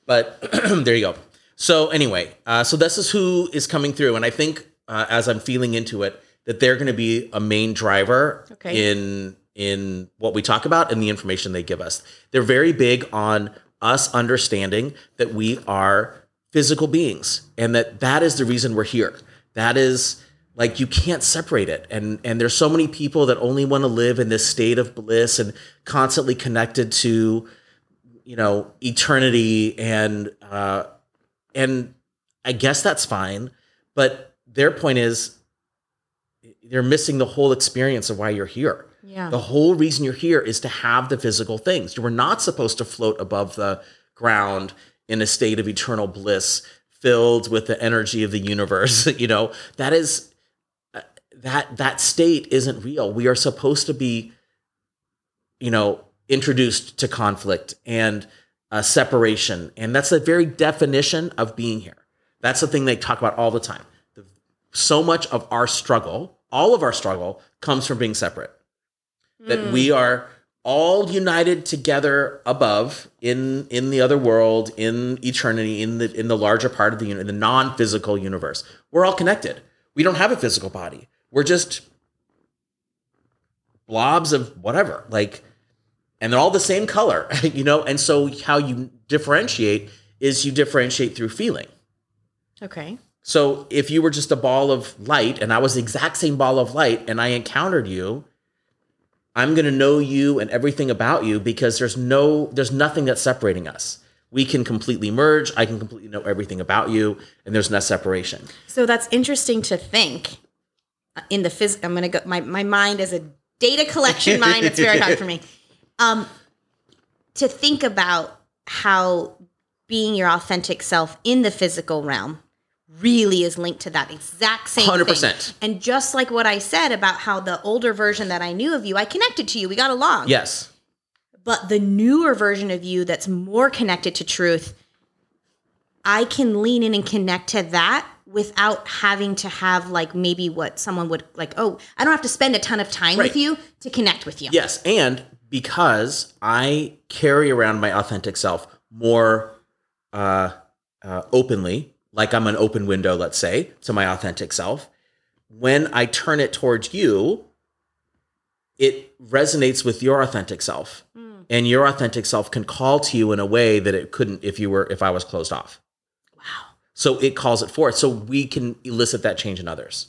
but there you go. So anyway, uh, so this is who is coming through. And I think uh, as I'm feeling into it, that they're going to be a main driver okay. in, in what we talk about and the information they give us. They're very big on us understanding that we are physical beings and that that is the reason we're here. That is like, you can't separate it. And, and there's so many people that only want to live in this state of bliss and constantly connected to, you know, eternity. And, uh, and I guess that's fine, but their point is they're missing the whole experience of why you're here. Yeah. The whole reason you're here is to have the physical things. You were not supposed to float above the ground in a state of eternal bliss filled with the energy of the universe. You know, that is, uh, that, that state isn't real. We are supposed to be, you know, introduced to conflict and uh, separation. And that's the very definition of being here. That's the thing they talk about all the time. The, so much of our struggle, all of our struggle comes from being separate. That mm. we are all united together above in in the other world, in eternity, in the in the larger part of the in the non-physical universe. We're all connected. We don't have a physical body. We're just blobs of whatever, like, and they're all the same color, you know. And so, how you differentiate is you differentiate through feeling. Okay. So if you were just a ball of light, and I was the exact same ball of light, and I encountered you. I'm going to know you and everything about you because there's no, there's nothing that's separating us. We can completely merge. I can completely know everything about you and there's no separation. So that's interesting to think in the phys-. I'm going to go, my, my mind is a data collection mind. It's very hard for me um, to think about how being your authentic self in the physical realm really is linked to that exact same one hundred percent. Thing. And just like what I said about how the older version that I knew of you, I connected to you. We got along. Yes. But the newer version of you that's more connected to truth, I can lean in and connect to that without having to have like maybe what someone would like, oh, I don't have to spend a ton of time right. with you to connect with you. Yes. And because I carry around my authentic self more uh, uh, openly, like I'm an open window, let's say, to my authentic self, when I turn it towards you, it resonates with your authentic self. Mm. And your authentic self can call to you in a way that it couldn't if you were, if I was closed off. Wow. So it calls it forth. So we can elicit that change in others.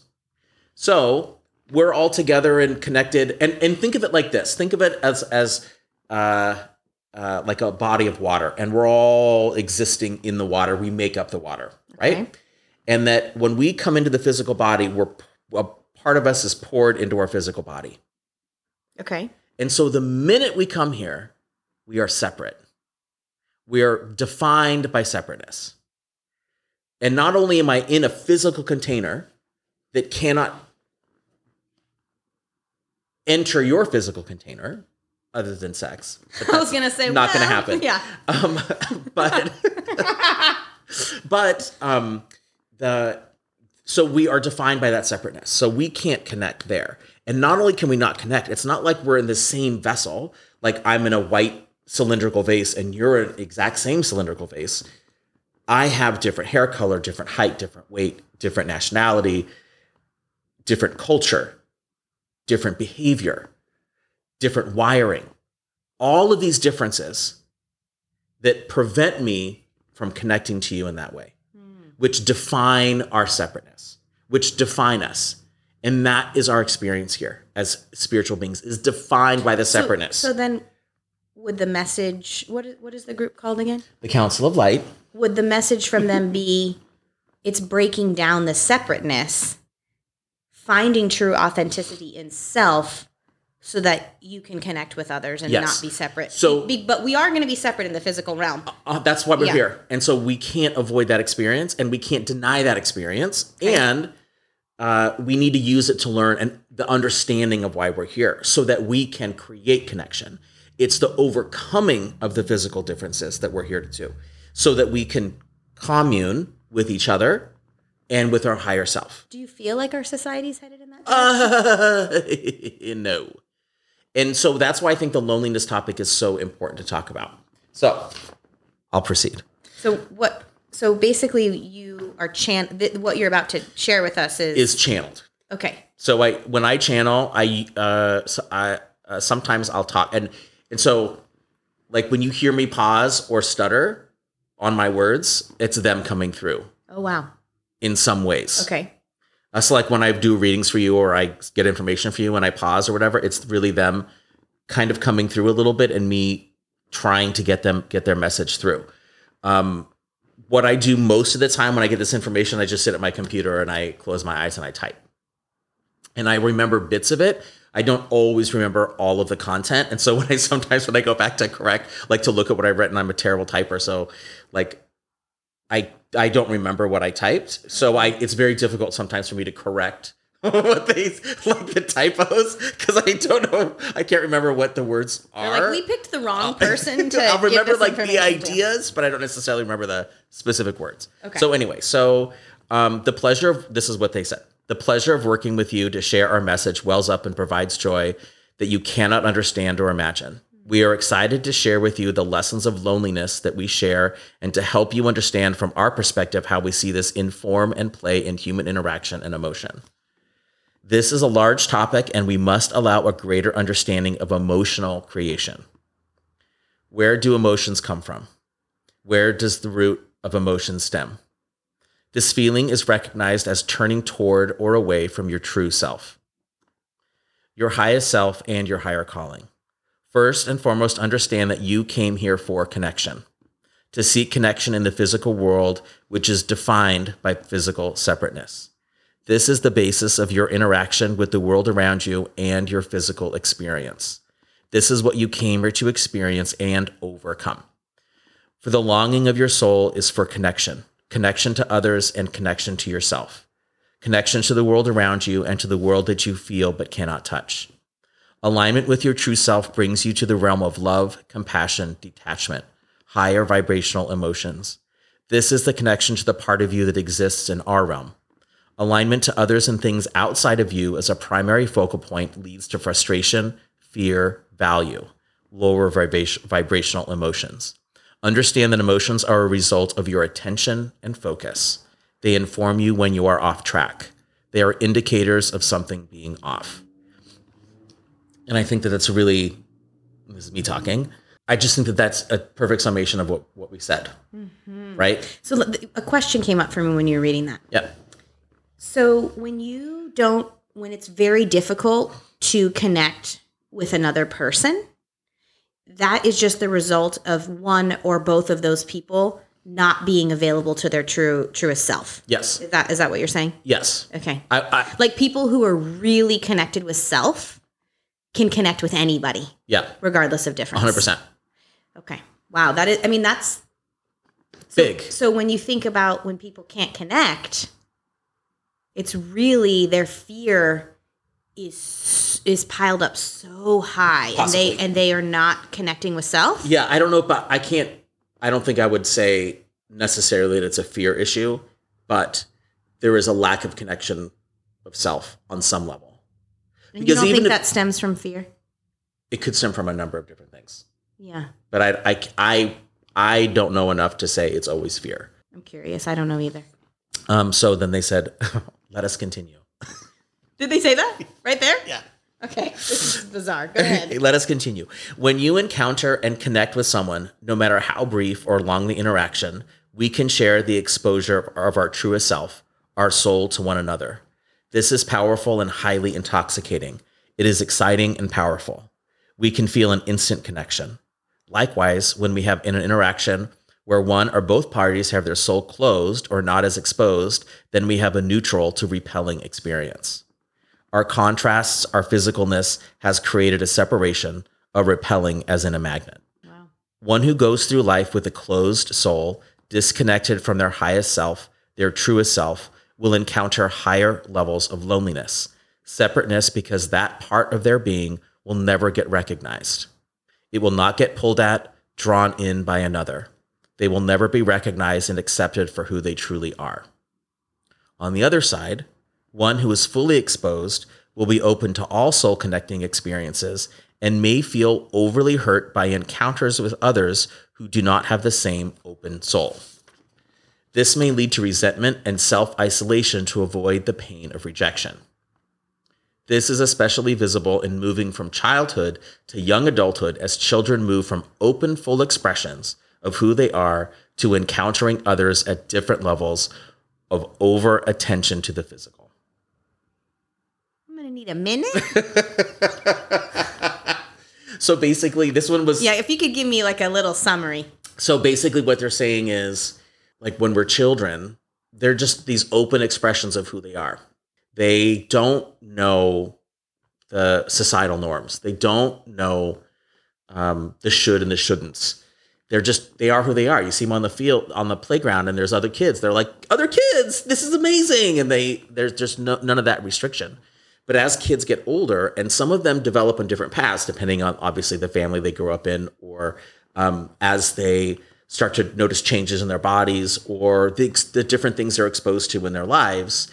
So we're all together and connected. And and think of it like this. Think of it as as uh, uh, like a body of water. And we're all existing in the water. We make up the water, okay. right? And that when we come into the physical body, we're a part of us is poured into our physical body. Okay. And so the minute we come here, we are separate. We are defined by separateness. And not only am I in a physical container that cannot enter your physical container, other than sex. I was going to say, not well, going to happen. Yeah. Um, but, but um, the, so we are defined by that separateness. So we can't connect there. And not only can we not connect, it's not like we're in the same vessel. Like I'm in a white cylindrical vase and you're in the exact same cylindrical vase. I have different hair color, different height, different weight, different nationality, different culture, different behavior, different wiring, all of these differences that prevent me from connecting to you in that way, mm. which define our separateness, which define us. And that is our experience here as spiritual beings, is defined by the separateness. So, so then would the message, what is, what is the group called again? The Council of Light. Would the message from them be, it's breaking down the separateness, finding true authenticity in self so that you can connect with others and yes. not be separate. So, be, but we are going to be separate in the physical realm. Uh, that's why we're yeah. here. And so we can't avoid that experience and we can't deny that experience. Okay. And Uh, we need to use it to learn and the understanding of why we're here so that we can create connection. It's the overcoming of the physical differences that we're here to do so that we can commune with each other and with our higher self. Do you feel like our society's headed in that direction? Uh, no. And so that's why I think the loneliness topic is so important to talk about. So I'll proceed. So what... So basically you are chan- th- what you're about to share with us is is channeled. Okay. So I when I channel, I uh so I uh, sometimes I'll talk and and so like when you hear me pause or stutter on my words, it's them coming through. Oh wow. In some ways. Okay. Uh, so like when I do readings for you or I get information for you and I pause or whatever, it's really them kind of coming through a little bit and me trying to get them get their message through. Um What I do most of the time when I get this information, I just sit at my computer and I close my eyes and I type. And I remember bits of it. I don't always remember all of the content. And so when I sometimes when I go back to correct, like to look at what I've written, I'm a terrible typer. So like I I don't remember what I typed. So I it's very difficult sometimes for me to correct what they like the typos because I don't know I can't remember what the words are. They're like we picked the wrong person to I'll remember give this like the ideas, but I don't necessarily remember the specific words. Okay. So anyway, so um, the pleasure of this is what they said. The pleasure of working with you to share our message wells up and provides joy that you cannot understand or imagine. We are excited to share with you the lessons of loneliness that we share and to help you understand from our perspective how we see this inform and play in human interaction and emotion. This is a large topic, and we must allow a greater understanding of emotional creation. Where do emotions come from? Where does the root of emotion stem? This feeling is recognized as turning toward or away from your true self, your highest self, and your higher calling. First and foremost, understand that you came here for connection, to seek connection in the physical world, which is defined by physical separateness. This is the basis of your interaction with the world around you and your physical experience. This is what you came here to experience and overcome. For the longing of your soul is for connection, connection to others, and connection to yourself, connection to the world around you and to the world that you feel but cannot touch. Alignment with your true self brings you to the realm of love, compassion, detachment, higher vibrational emotions. This is the connection to the part of you that exists in our realm. Alignment to others and things outside of you as a primary focal point leads to frustration, fear, value, lower vibration, vibrational emotions. Understand that emotions are a result of your attention and focus. They inform you when you are off track. They are indicators of something being off. And I think that that's really, this is me talking, I just think that that's a perfect summation of what, what we said, mm-hmm. right? So a question came up for me when you were reading that. Yep. So when you don't, when it's very difficult to connect with another person, that is just the result of one or both of those people not being available to their true truest self. Yes. Is that is that what you're saying? Yes. Okay. I, I, like people who are really connected with self can connect with anybody. Yeah. Regardless of difference. one hundred percent. Okay. Wow. That is, I mean, that's so big. So when you think about when people can't connect, it's really their fear is is piled up so high. Possibly. and they and they are not connecting with self. Yeah, I don't know, but I can't I don't think I would say necessarily that it's a fear issue, but there is a lack of connection of self on some level. And because you don't even think that stems from fear? It could stem from a number of different things. Yeah. But I, I, I, I don't know enough to say it's always fear. I'm curious. I don't know either. Um. So then they said, let us continue. Did they say that right there? Yeah. Okay, this is bizarre. Go ahead. Let us continue. When you encounter and connect with someone, no matter how brief or long the interaction, we can share the exposure of our truest self, our soul to one another. This is powerful and highly intoxicating. It is exciting and powerful. We can feel an instant connection. Likewise, when we have an interaction where one or both parties have their soul closed or not as exposed, then we have a neutral to repelling experience. Our contrasts, our physicalness has created a separation, a repelling as in a magnet. Wow. One who goes through life with a closed soul, disconnected from their highest self, their truest self, will encounter higher levels of loneliness, separateness, because that part of their being will never get recognized. It will not get pulled at, drawn in by another. They will never be recognized and accepted for who they truly are. On the other side, one who is fully exposed will be open to all soul-connecting experiences and may feel overly hurt by encounters with others who do not have the same open soul. This may lead to resentment and self-isolation to avoid the pain of rejection. This is especially visible in moving from childhood to young adulthood as children move from open, full expressions of who they are to encountering others at different levels of over-attention to the physical. Need a minute? So basically this one was, yeah, if you could give me like a little summary. So basically what they're saying is, like, when we're children, they're just these open expressions of who they are. They don't know the societal norms. They don't know um the should and the shouldn'ts. They're just, they are who they are. You see them on the field, on the playground, and there's other kids. They're like, other kids, this is amazing. And they there's just no, none of that restriction. But as kids get older, and some of them develop on different paths, depending on obviously the family they grew up in, or um, as they start to notice changes in their bodies or the, the different things they're exposed to in their lives,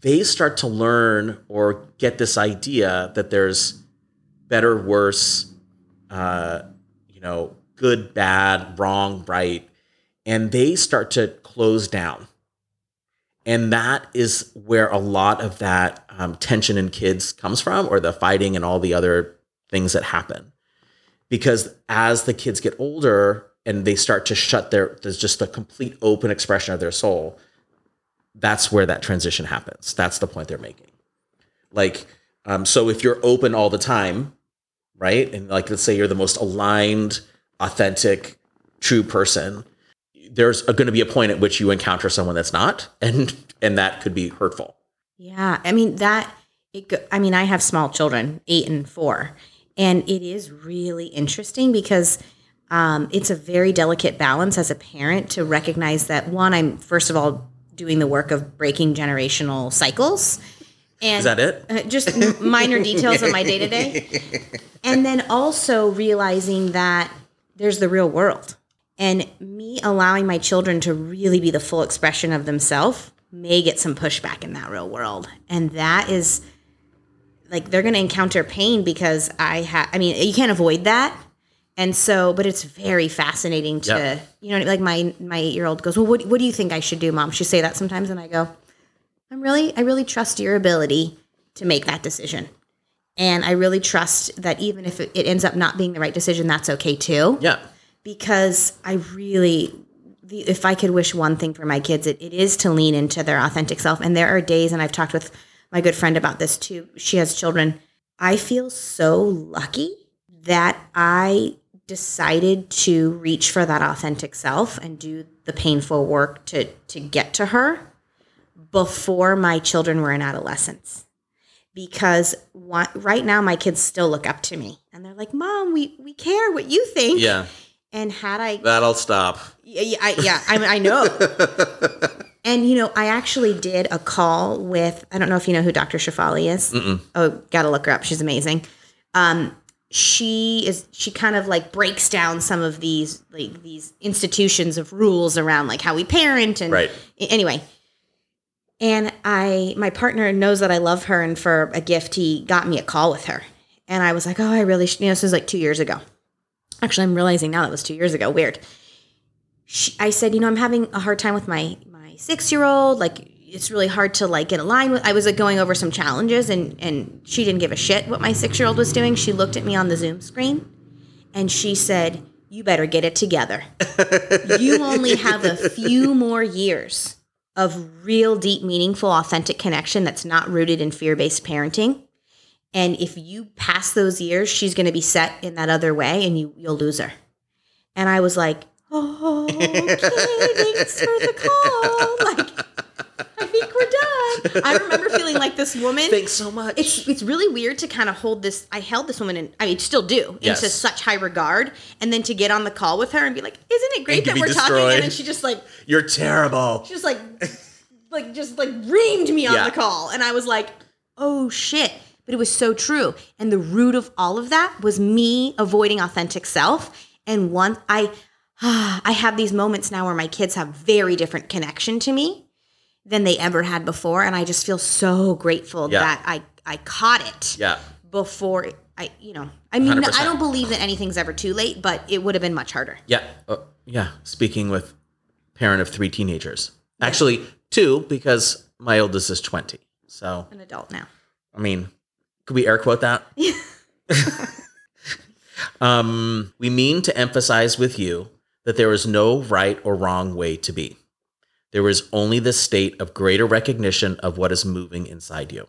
they start to learn or get this idea that there's better, worse, uh, you know, good, bad, wrong, right. And they start to close down. And that is where a lot of that um, tension in kids comes from, or the fighting and all the other things that happen. Because as the kids get older and they start to shut their, there's just the complete open expression of their soul, that's where that transition happens. That's the point they're making. Like, um, so if you're open all the time, right? And like, let's say you're the most aligned, authentic, true person, there's going to be a point at which you encounter someone that's not, and and that could be hurtful. Yeah, I mean that. It, I mean, I have small children, eight and four, and it is really interesting because Um, it's a very delicate balance as a parent to recognize that, one, I'm, first of all, doing the work of breaking generational cycles. And is that it? Uh, just minor details of my day-to-day. And then also realizing that there's the real world. And me allowing my children to really be the full expression of themselves may get some pushback in that real world. And that is, like, they're going to encounter pain because I have, I mean, you can't avoid that. And so, but it's very fascinating to, yep. you know, like my, my eight-year-old goes, well, what, what do you think I should do, Mom? She'll say that sometimes. And I go, I'm really, I really trust your ability to make that decision. And I really trust that even if it, it ends up not being the right decision, that's okay too. Yeah. Because I really, the, if I could wish one thing for my kids, it, it is to lean into their authentic self. And there are days, and I've talked with my good friend about this too. She has children. I feel so lucky that I decided to reach for that authentic self and do the painful work to to get to her before my children were in adolescence. Because one, right now my kids still look up to me and they're like, Mom, we, we care what you think. Yeah. And had I... That'll stop. Yeah, I, yeah, I, I know. And, you know, I actually did a call with, I don't know if you know who Doctor Shefali is. Mm-mm. Oh, got to look her up. She's amazing. Um She is. She kind of like breaks down some of these like these institutions of rules around like how we parent and right. Anyway. And I, my partner knows that I love her, and for a gift he got me a call with her, and I was like, oh, I really, you know, this was like two years ago. Actually, I'm realizing now that was two years ago. Weird. She, I said, you know, I'm having a hard time with my my six year old. Like it's really hard to like get aligned with. I was like going over some challenges, and, and she didn't give a shit what my six-year-old was doing. She looked at me on the Zoom screen and she said, you better get it together. You only have a few more years of real deep, meaningful, authentic connection that's not rooted in fear-based parenting. And if you pass those years, she's going to be set in that other way and you, you'll lose her. And I was like, oh, okay, thanks for the call. Like, we're done. I remember feeling like this woman. Thanks so much. It's it's really weird to kind of hold this. I held this woman in, I mean, still do, yes. into such high regard. And then to get on the call with her and be like, isn't it great that we're destroyed. talking? And then she just like. You're terrible. She just like, like just like reamed me on yeah. the call. And I was like, oh shit. But it was so true. And the root of all of that was me avoiding authentic self. And one, I, ah, I have these moments now where my kids have very different connection to me than they ever had before. And I just feel so grateful yeah. that I, I caught it yeah. before I, you know, I mean, one hundred percent I don't believe that anything's ever too late, but it would have been much harder. Yeah. Uh, yeah. Speaking with parent of three teenagers, yeah. actually two, because my oldest is twenty. So an adult now. I mean, could we air quote that? um, we mean to emphasize with you that there is no right or wrong way to be. There is only the state of greater recognition of what is moving inside you.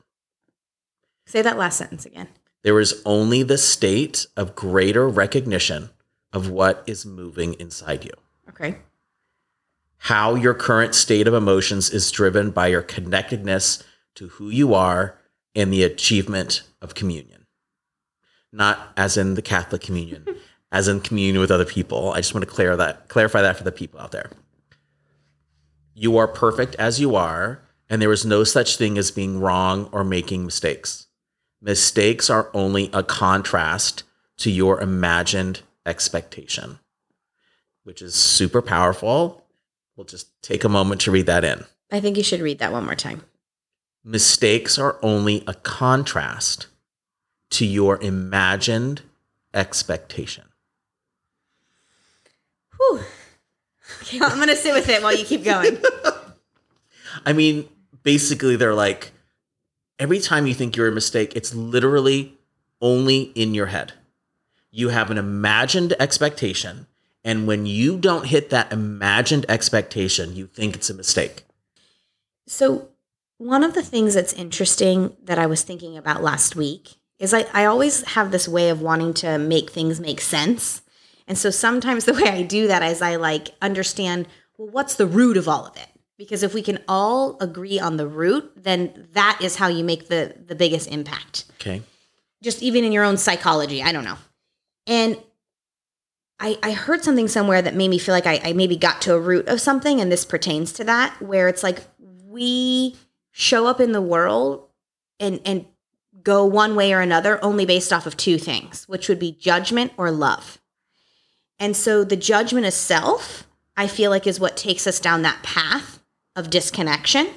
Say that last sentence again. There is only the state of greater recognition of what is moving inside you. Okay. How your current state of emotions is driven by your connectedness to who you are and the achievement of communion. Not as in the Catholic communion, as in communion with other people. I just want to clear that, clarify that for the people out there. You are perfect as you are, and there is no such thing as being wrong or making mistakes. Mistakes are only a contrast to your imagined expectation, which is super powerful. We'll just take a moment to read that in. I think you should read that one more time. Mistakes are only a contrast to your imagined expectation. Whew. Okay, I'm going to sit with it while you keep going. I mean, basically, they're like, every time you think you're a mistake, it's literally only in your head. You have an imagined expectation. And when you don't hit that imagined expectation, you think it's a mistake. So one of the things that's interesting that I was thinking about last week is I, I always have this way of wanting to make things make sense. And so sometimes the way I do that is I like understand, well, what's the root of all of it? Because if we can all agree on the root, then that is how you make the, the biggest impact. Okay. Just even in your own psychology. I don't know. And I, I heard something somewhere that made me feel like I, I maybe got to a root of something, and this pertains to that, where it's like we show up in the world and and go one way or another only based off of two things, which would be judgment or love. And so the judgment of self, I feel like, is what takes us down that path of disconnection.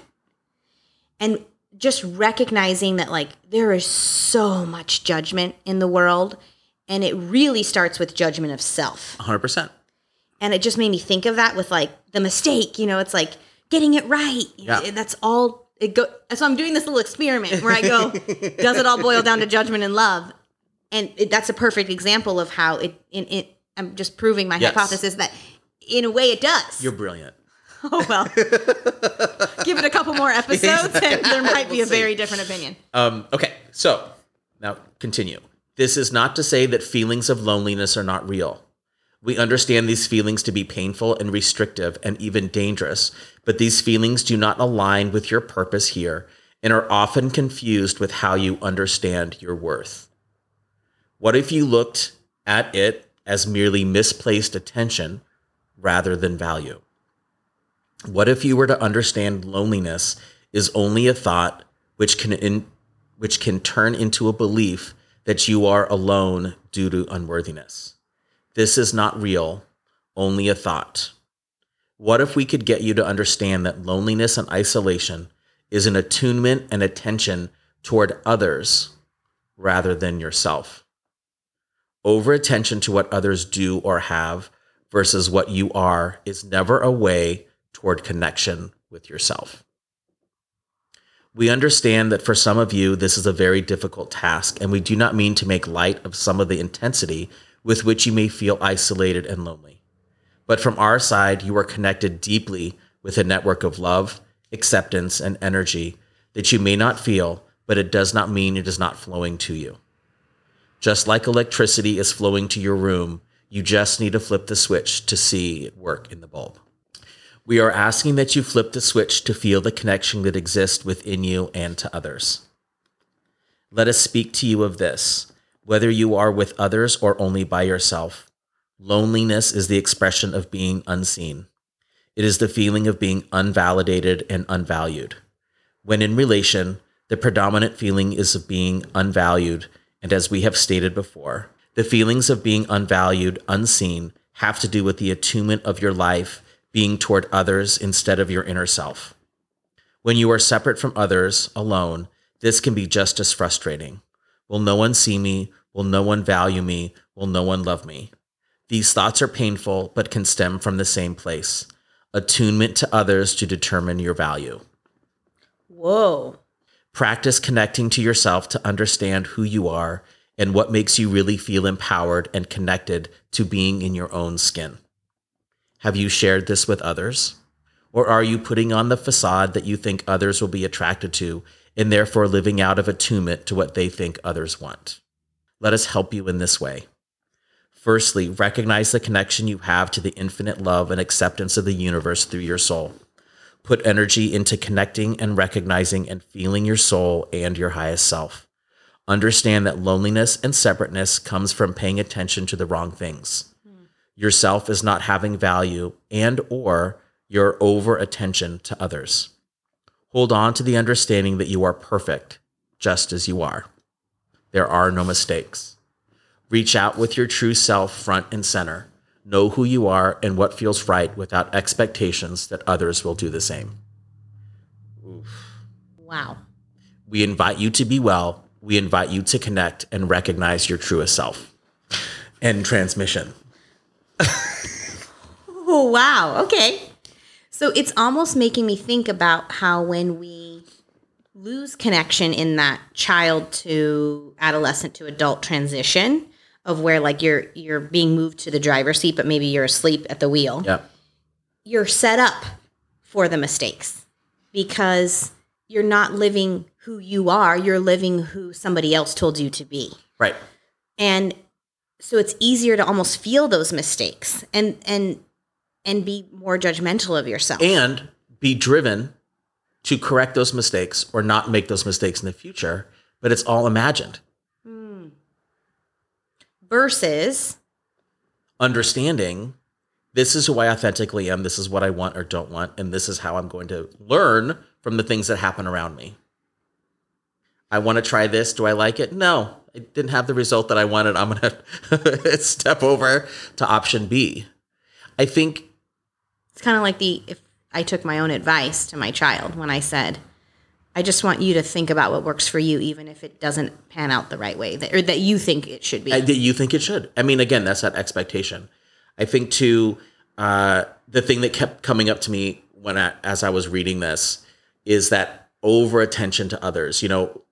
And just recognizing that, like, there is so much judgment in the world, and it really starts with judgment of self. one hundred percent. And it just made me think of that with, like, the mistake, you know, it's like getting it right. Yeah. That's all. It go, so I'm doing this little experiment where I go, does it all boil down to judgment and love? And it, that's a perfect example of how it, in, it I'm just proving my yes. hypothesis that in a way it does. You're brilliant. Oh, well, give it a couple more episodes exactly. and there might we'll be a see. very different opinion. Um, okay. So now continue. This is not to say that feelings of loneliness are not real. We understand these feelings to be painful and restrictive and even dangerous, but these feelings do not align with your purpose here and are often confused with how you understand your worth. What if you looked at it as merely misplaced attention rather than value? What if you were to understand loneliness is only a thought which can in, which can turn into a belief that you are alone due to unworthiness? This is not real, only a thought. What if we could get you to understand that loneliness and isolation is an attunement and attention toward others rather than yourself? Over attention to what others do or have versus what you are is never a way toward connection with yourself. We understand that for some of you, this is a very difficult task, and we do not mean to make light of some of the intensity with which you may feel isolated and lonely. But from our side, you are connected deeply with a network of love, acceptance, and energy that you may not feel, but it does not mean it is not flowing to you. Just like electricity is flowing to your room, you just need to flip the switch to see it work in the bulb. We are asking that you flip the switch to feel the connection that exists within you and to others. Let us speak to you of this, whether you are with others or only by yourself. Loneliness is the expression of being unseen. It is the feeling of being unvalidated and unvalued. When in relation, the predominant feeling is of being unvalued. And as we have stated before, the feelings of being unvalued, unseen, have to do with the attunement of your life being toward others instead of your inner self. When you are separate from others, alone, this can be just as frustrating. Will no one see me? Will no one value me? Will no one love me? These thoughts are painful, but can stem from the same place. Attunement to others to determine your value. Whoa. Practice connecting to yourself to understand who you are and what makes you really feel empowered and connected to being in your own skin. Have you shared this with others? Or are you putting on the facade that you think others will be attracted to and therefore living out of attunement to what they think others want? Let us help you in this way. Firstly, recognize the connection you have to the infinite love and acceptance of the universe through your soul. Put energy into connecting and recognizing and feeling your soul and your highest self. Understand that loneliness and separateness comes from paying attention to the wrong things. Mm. Yourself is not having value and or your over attention to others. Hold on to the understanding that you are perfect just as you are. There are no mistakes. Reach out with your true self front and center. Know who you are and what feels right without expectations that others will do the same. Oof. Wow. We invite you to be well. We invite you to connect and recognize your truest self. End transmission. Oh, wow. Okay. So it's almost making me think about how when we lose connection in that child to adolescent to adult transition, of where like you're you're being moved to the driver's seat, but maybe you're asleep at the wheel. Yep. You're set up for the mistakes because you're not living who you are. You're living who somebody else told you to be. Right. And so it's easier to almost feel those mistakes and and and be more judgmental of yourself. And be driven to correct those mistakes or not make those mistakes in the future. But it's all imagined. Versus understanding this is who I authentically am, this is what I want or don't want, and this is how I'm going to learn from the things that happen around me. I want to try this. Do I like it? No, it didn't have the result that I wanted. I'm going to step over to option B. I think it's kind of like the, if I took my own advice to my child when I said, I just want you to think about what works for you, even if it doesn't pan out the right way that, or that you think it should be. I, that you think it should. I mean, again, that's that expectation. I think too, uh, the thing that kept coming up to me when I, as I was reading this is that over attention to others. You know,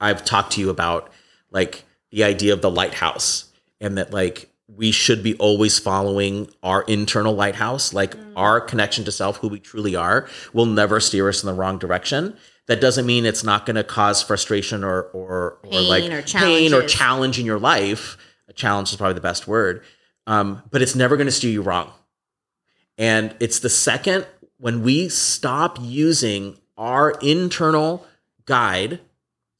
I've talked to you about like the idea of the lighthouse and that like we should be always following our internal lighthouse, like mm. our connection to self, who we truly are, will never steer us in the wrong direction. That doesn't mean it's not going to cause frustration or or, or pain like or pain or challenge in your life. A challenge is probably the best word. Um, but it's never going to steer you wrong. And it's the second when we stop using our internal guide,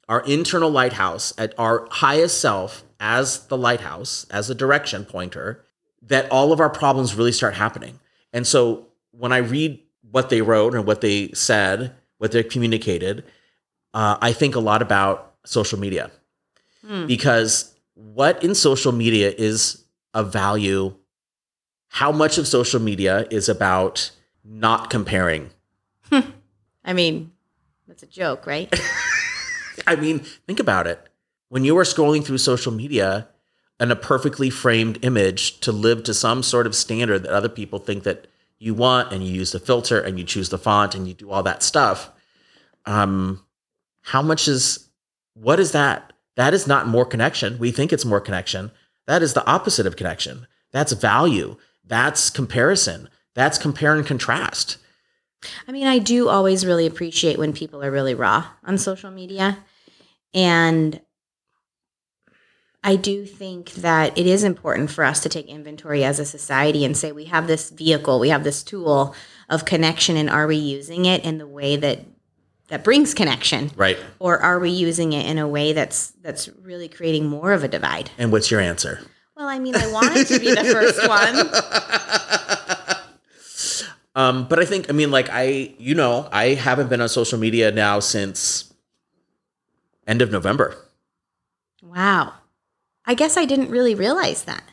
our internal lighthouse at our highest self as the lighthouse, as a direction pointer, that all of our problems really start happening. And so when I read what they wrote and what they said, what they communicated, uh, I think a lot about social media hmm. because what in social media is of value, how much of social media is about not comparing. I mean, that's a joke, right? I mean, think about it. When you are scrolling through social media and a perfectly framed image to live to some sort of standard that other people think that you want, and you use the filter and you choose the font and you do all that stuff. Um, how much is, what is that? That is not more connection. We think it's more connection. That is the opposite of connection. That's value. That's comparison. That's compare and contrast. I mean, I do always really appreciate when people are really raw on social media. And I do think that it is important for us to take inventory as a society and say we have this vehicle, we have this tool of connection, and are we using it in the way that that brings connection? Right. Or are we using it in a way that's that's really creating more of a divide? And what's your answer? Well, I mean, I wanted to be the first one. Um, but I think, I mean, like I, you know, I haven't been on social media now since end of November. Wow. I guess I didn't really realize that.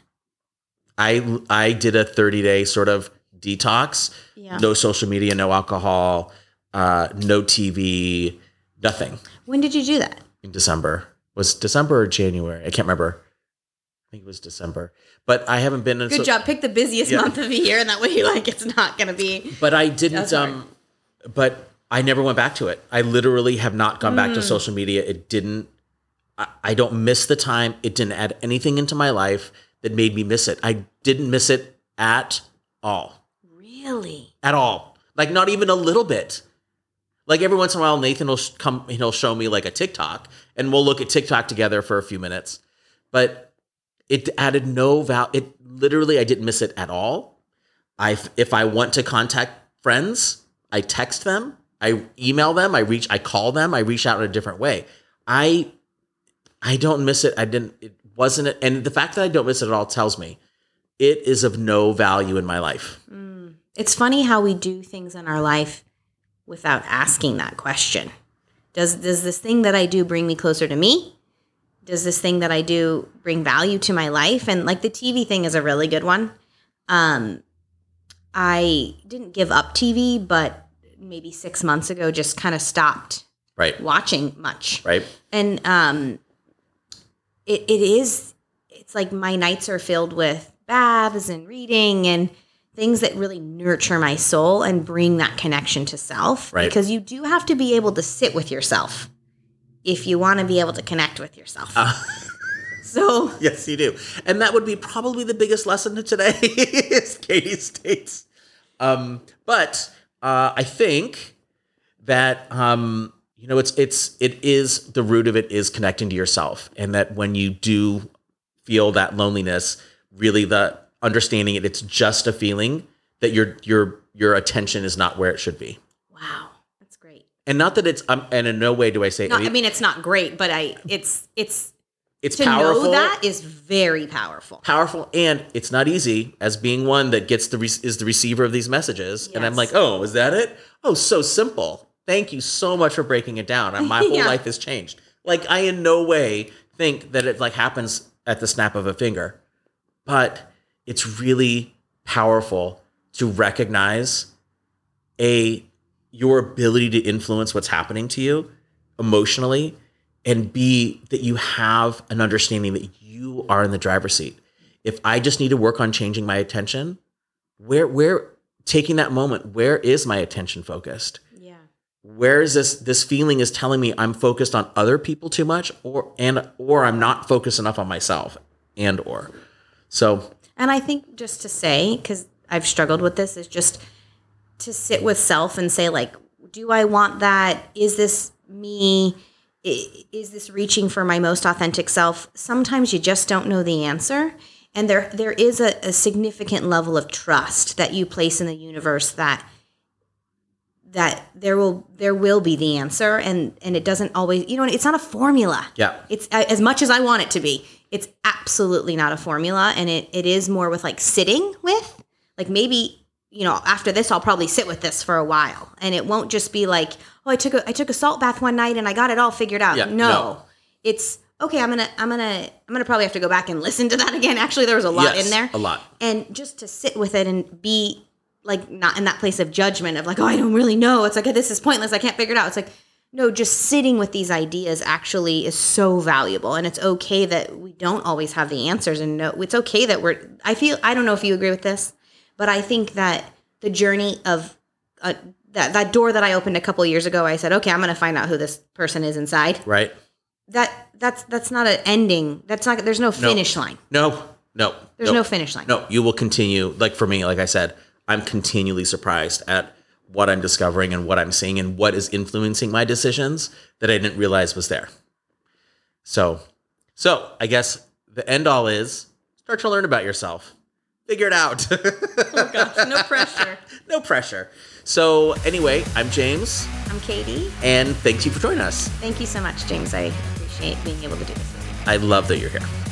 I I did a thirty-day sort of detox. Yeah. No social media, no alcohol, uh, no T V, nothing. When did you do that? In December. Was December or January? I can't remember. I think it was December, but I haven't been. In Good so- job. Pick the busiest yeah. month of the year, and that way, like, it's not going to be. But I didn't. Um, but I never went back to it. I literally have not gone mm. back to social media. It didn't. I, I don't miss the time. It didn't add anything into my life that made me miss it. I didn't miss it at all. Really? At all? Like not even a little bit. Like every once in a while, Nathan will come. He'll show me like a TikTok, and we'll look at TikTok together for a few minutes, but. It added no value. It literally, I didn't miss it at all. I, if I want to contact friends, I text them, I email them, I reach, I call them, I reach out in a different way. I, I don't miss it. I didn't, it wasn't, and the fact that I don't miss it at all tells me it is of no value in my life. Mm. It's funny how we do things in our life without asking that question. Does, does this thing that I do bring me closer to me? Does this thing that I do bring value to my life? And like the T V thing is a really good one. Um, I didn't give up T V, but maybe six months ago, just kind of stopped right. watching much. Right. And um, it it is, it's like my nights are filled with baths and reading and things that really nurture my soul and bring that connection to self. Right. Because you do have to be able to sit with yourself if you want to be able to connect with yourself. Uh, so yes, you do. And that would be probably the biggest lesson to today is Katie States. Um, but uh, I think that, um, you know, it's, it's, it is the root of it is connecting to yourself. And that when you do feel that loneliness, really the understanding it, it's just a feeling that your, your, your attention is not where it should be. Wow. And not that it's, um, and in no way do I say, not, any, I mean, it's not great, but I, it's, it's It's to powerful. To know that is very powerful. Powerful, and it's not easy as being one that gets the re- is the receiver of these messages. Yes. And I'm like, oh, is that it? Oh, so simple. Thank you so much for breaking it down. My whole yeah. life has changed. Like, I in no way think that it like happens at the snap of a finger, but it's really powerful to recognize a your ability to influence what's happening to you emotionally, and B, that you have an understanding that you are in the driver's seat. If I just need to work on changing my attention, where where taking that moment, where is my attention focused? Yeah. Where is this this feeling is telling me I'm focused on other people too much, or and or I'm not focused enough on myself, and or so. And I think just to say, because I've struggled with this, is just to sit with self and say, like, do I want that? Is this me? Is this reaching for my most authentic self? Sometimes you just don't know the answer. And there there is a, a significant level of trust that you place in the universe that that there will there will be the answer. And, and it doesn't always, you know, it's not a formula. Yeah. It's as much as I want it to be. It's absolutely not a formula. And it, it is more with like sitting with, like maybe, you know, after this, I'll probably sit with this for a while. And it won't just be like, oh, I took a, I took a salt bath one night and I got it all figured out. Yeah, no. no, it's okay. I'm going to, I'm going to, I'm going to probably have to go back and listen to that again. Actually, there was a lot yes, in there. A lot. And just to sit with it and be like, not in that place of judgment of like, oh, I don't really know. It's like, this is pointless. I can't figure it out. It's like, no, just sitting with these ideas actually is so valuable. And it's okay that we don't always have the answers, and no, it's okay that we're, I feel, I don't know if you agree with this, but I think that the journey of uh, that, that door that I opened a couple of years ago, I said, okay, I'm going to find out who this person is inside. Right. That that's, that's not an ending. That's not, there's no finish no. line. No, no, there's no. no finish line. No, you will continue. Like for me, like I said, I'm continually surprised at what I'm discovering and what I'm seeing and what is influencing my decisions that I didn't realize was there. So, so I guess the end all is start to learn about yourself. Figure it out. Oh, gosh. No pressure. No pressure. So, anyway, I'm James. I'm Katie. And thank you for joining us. Thank you so much, James. I appreciate being able to do this with you. I love that you're here.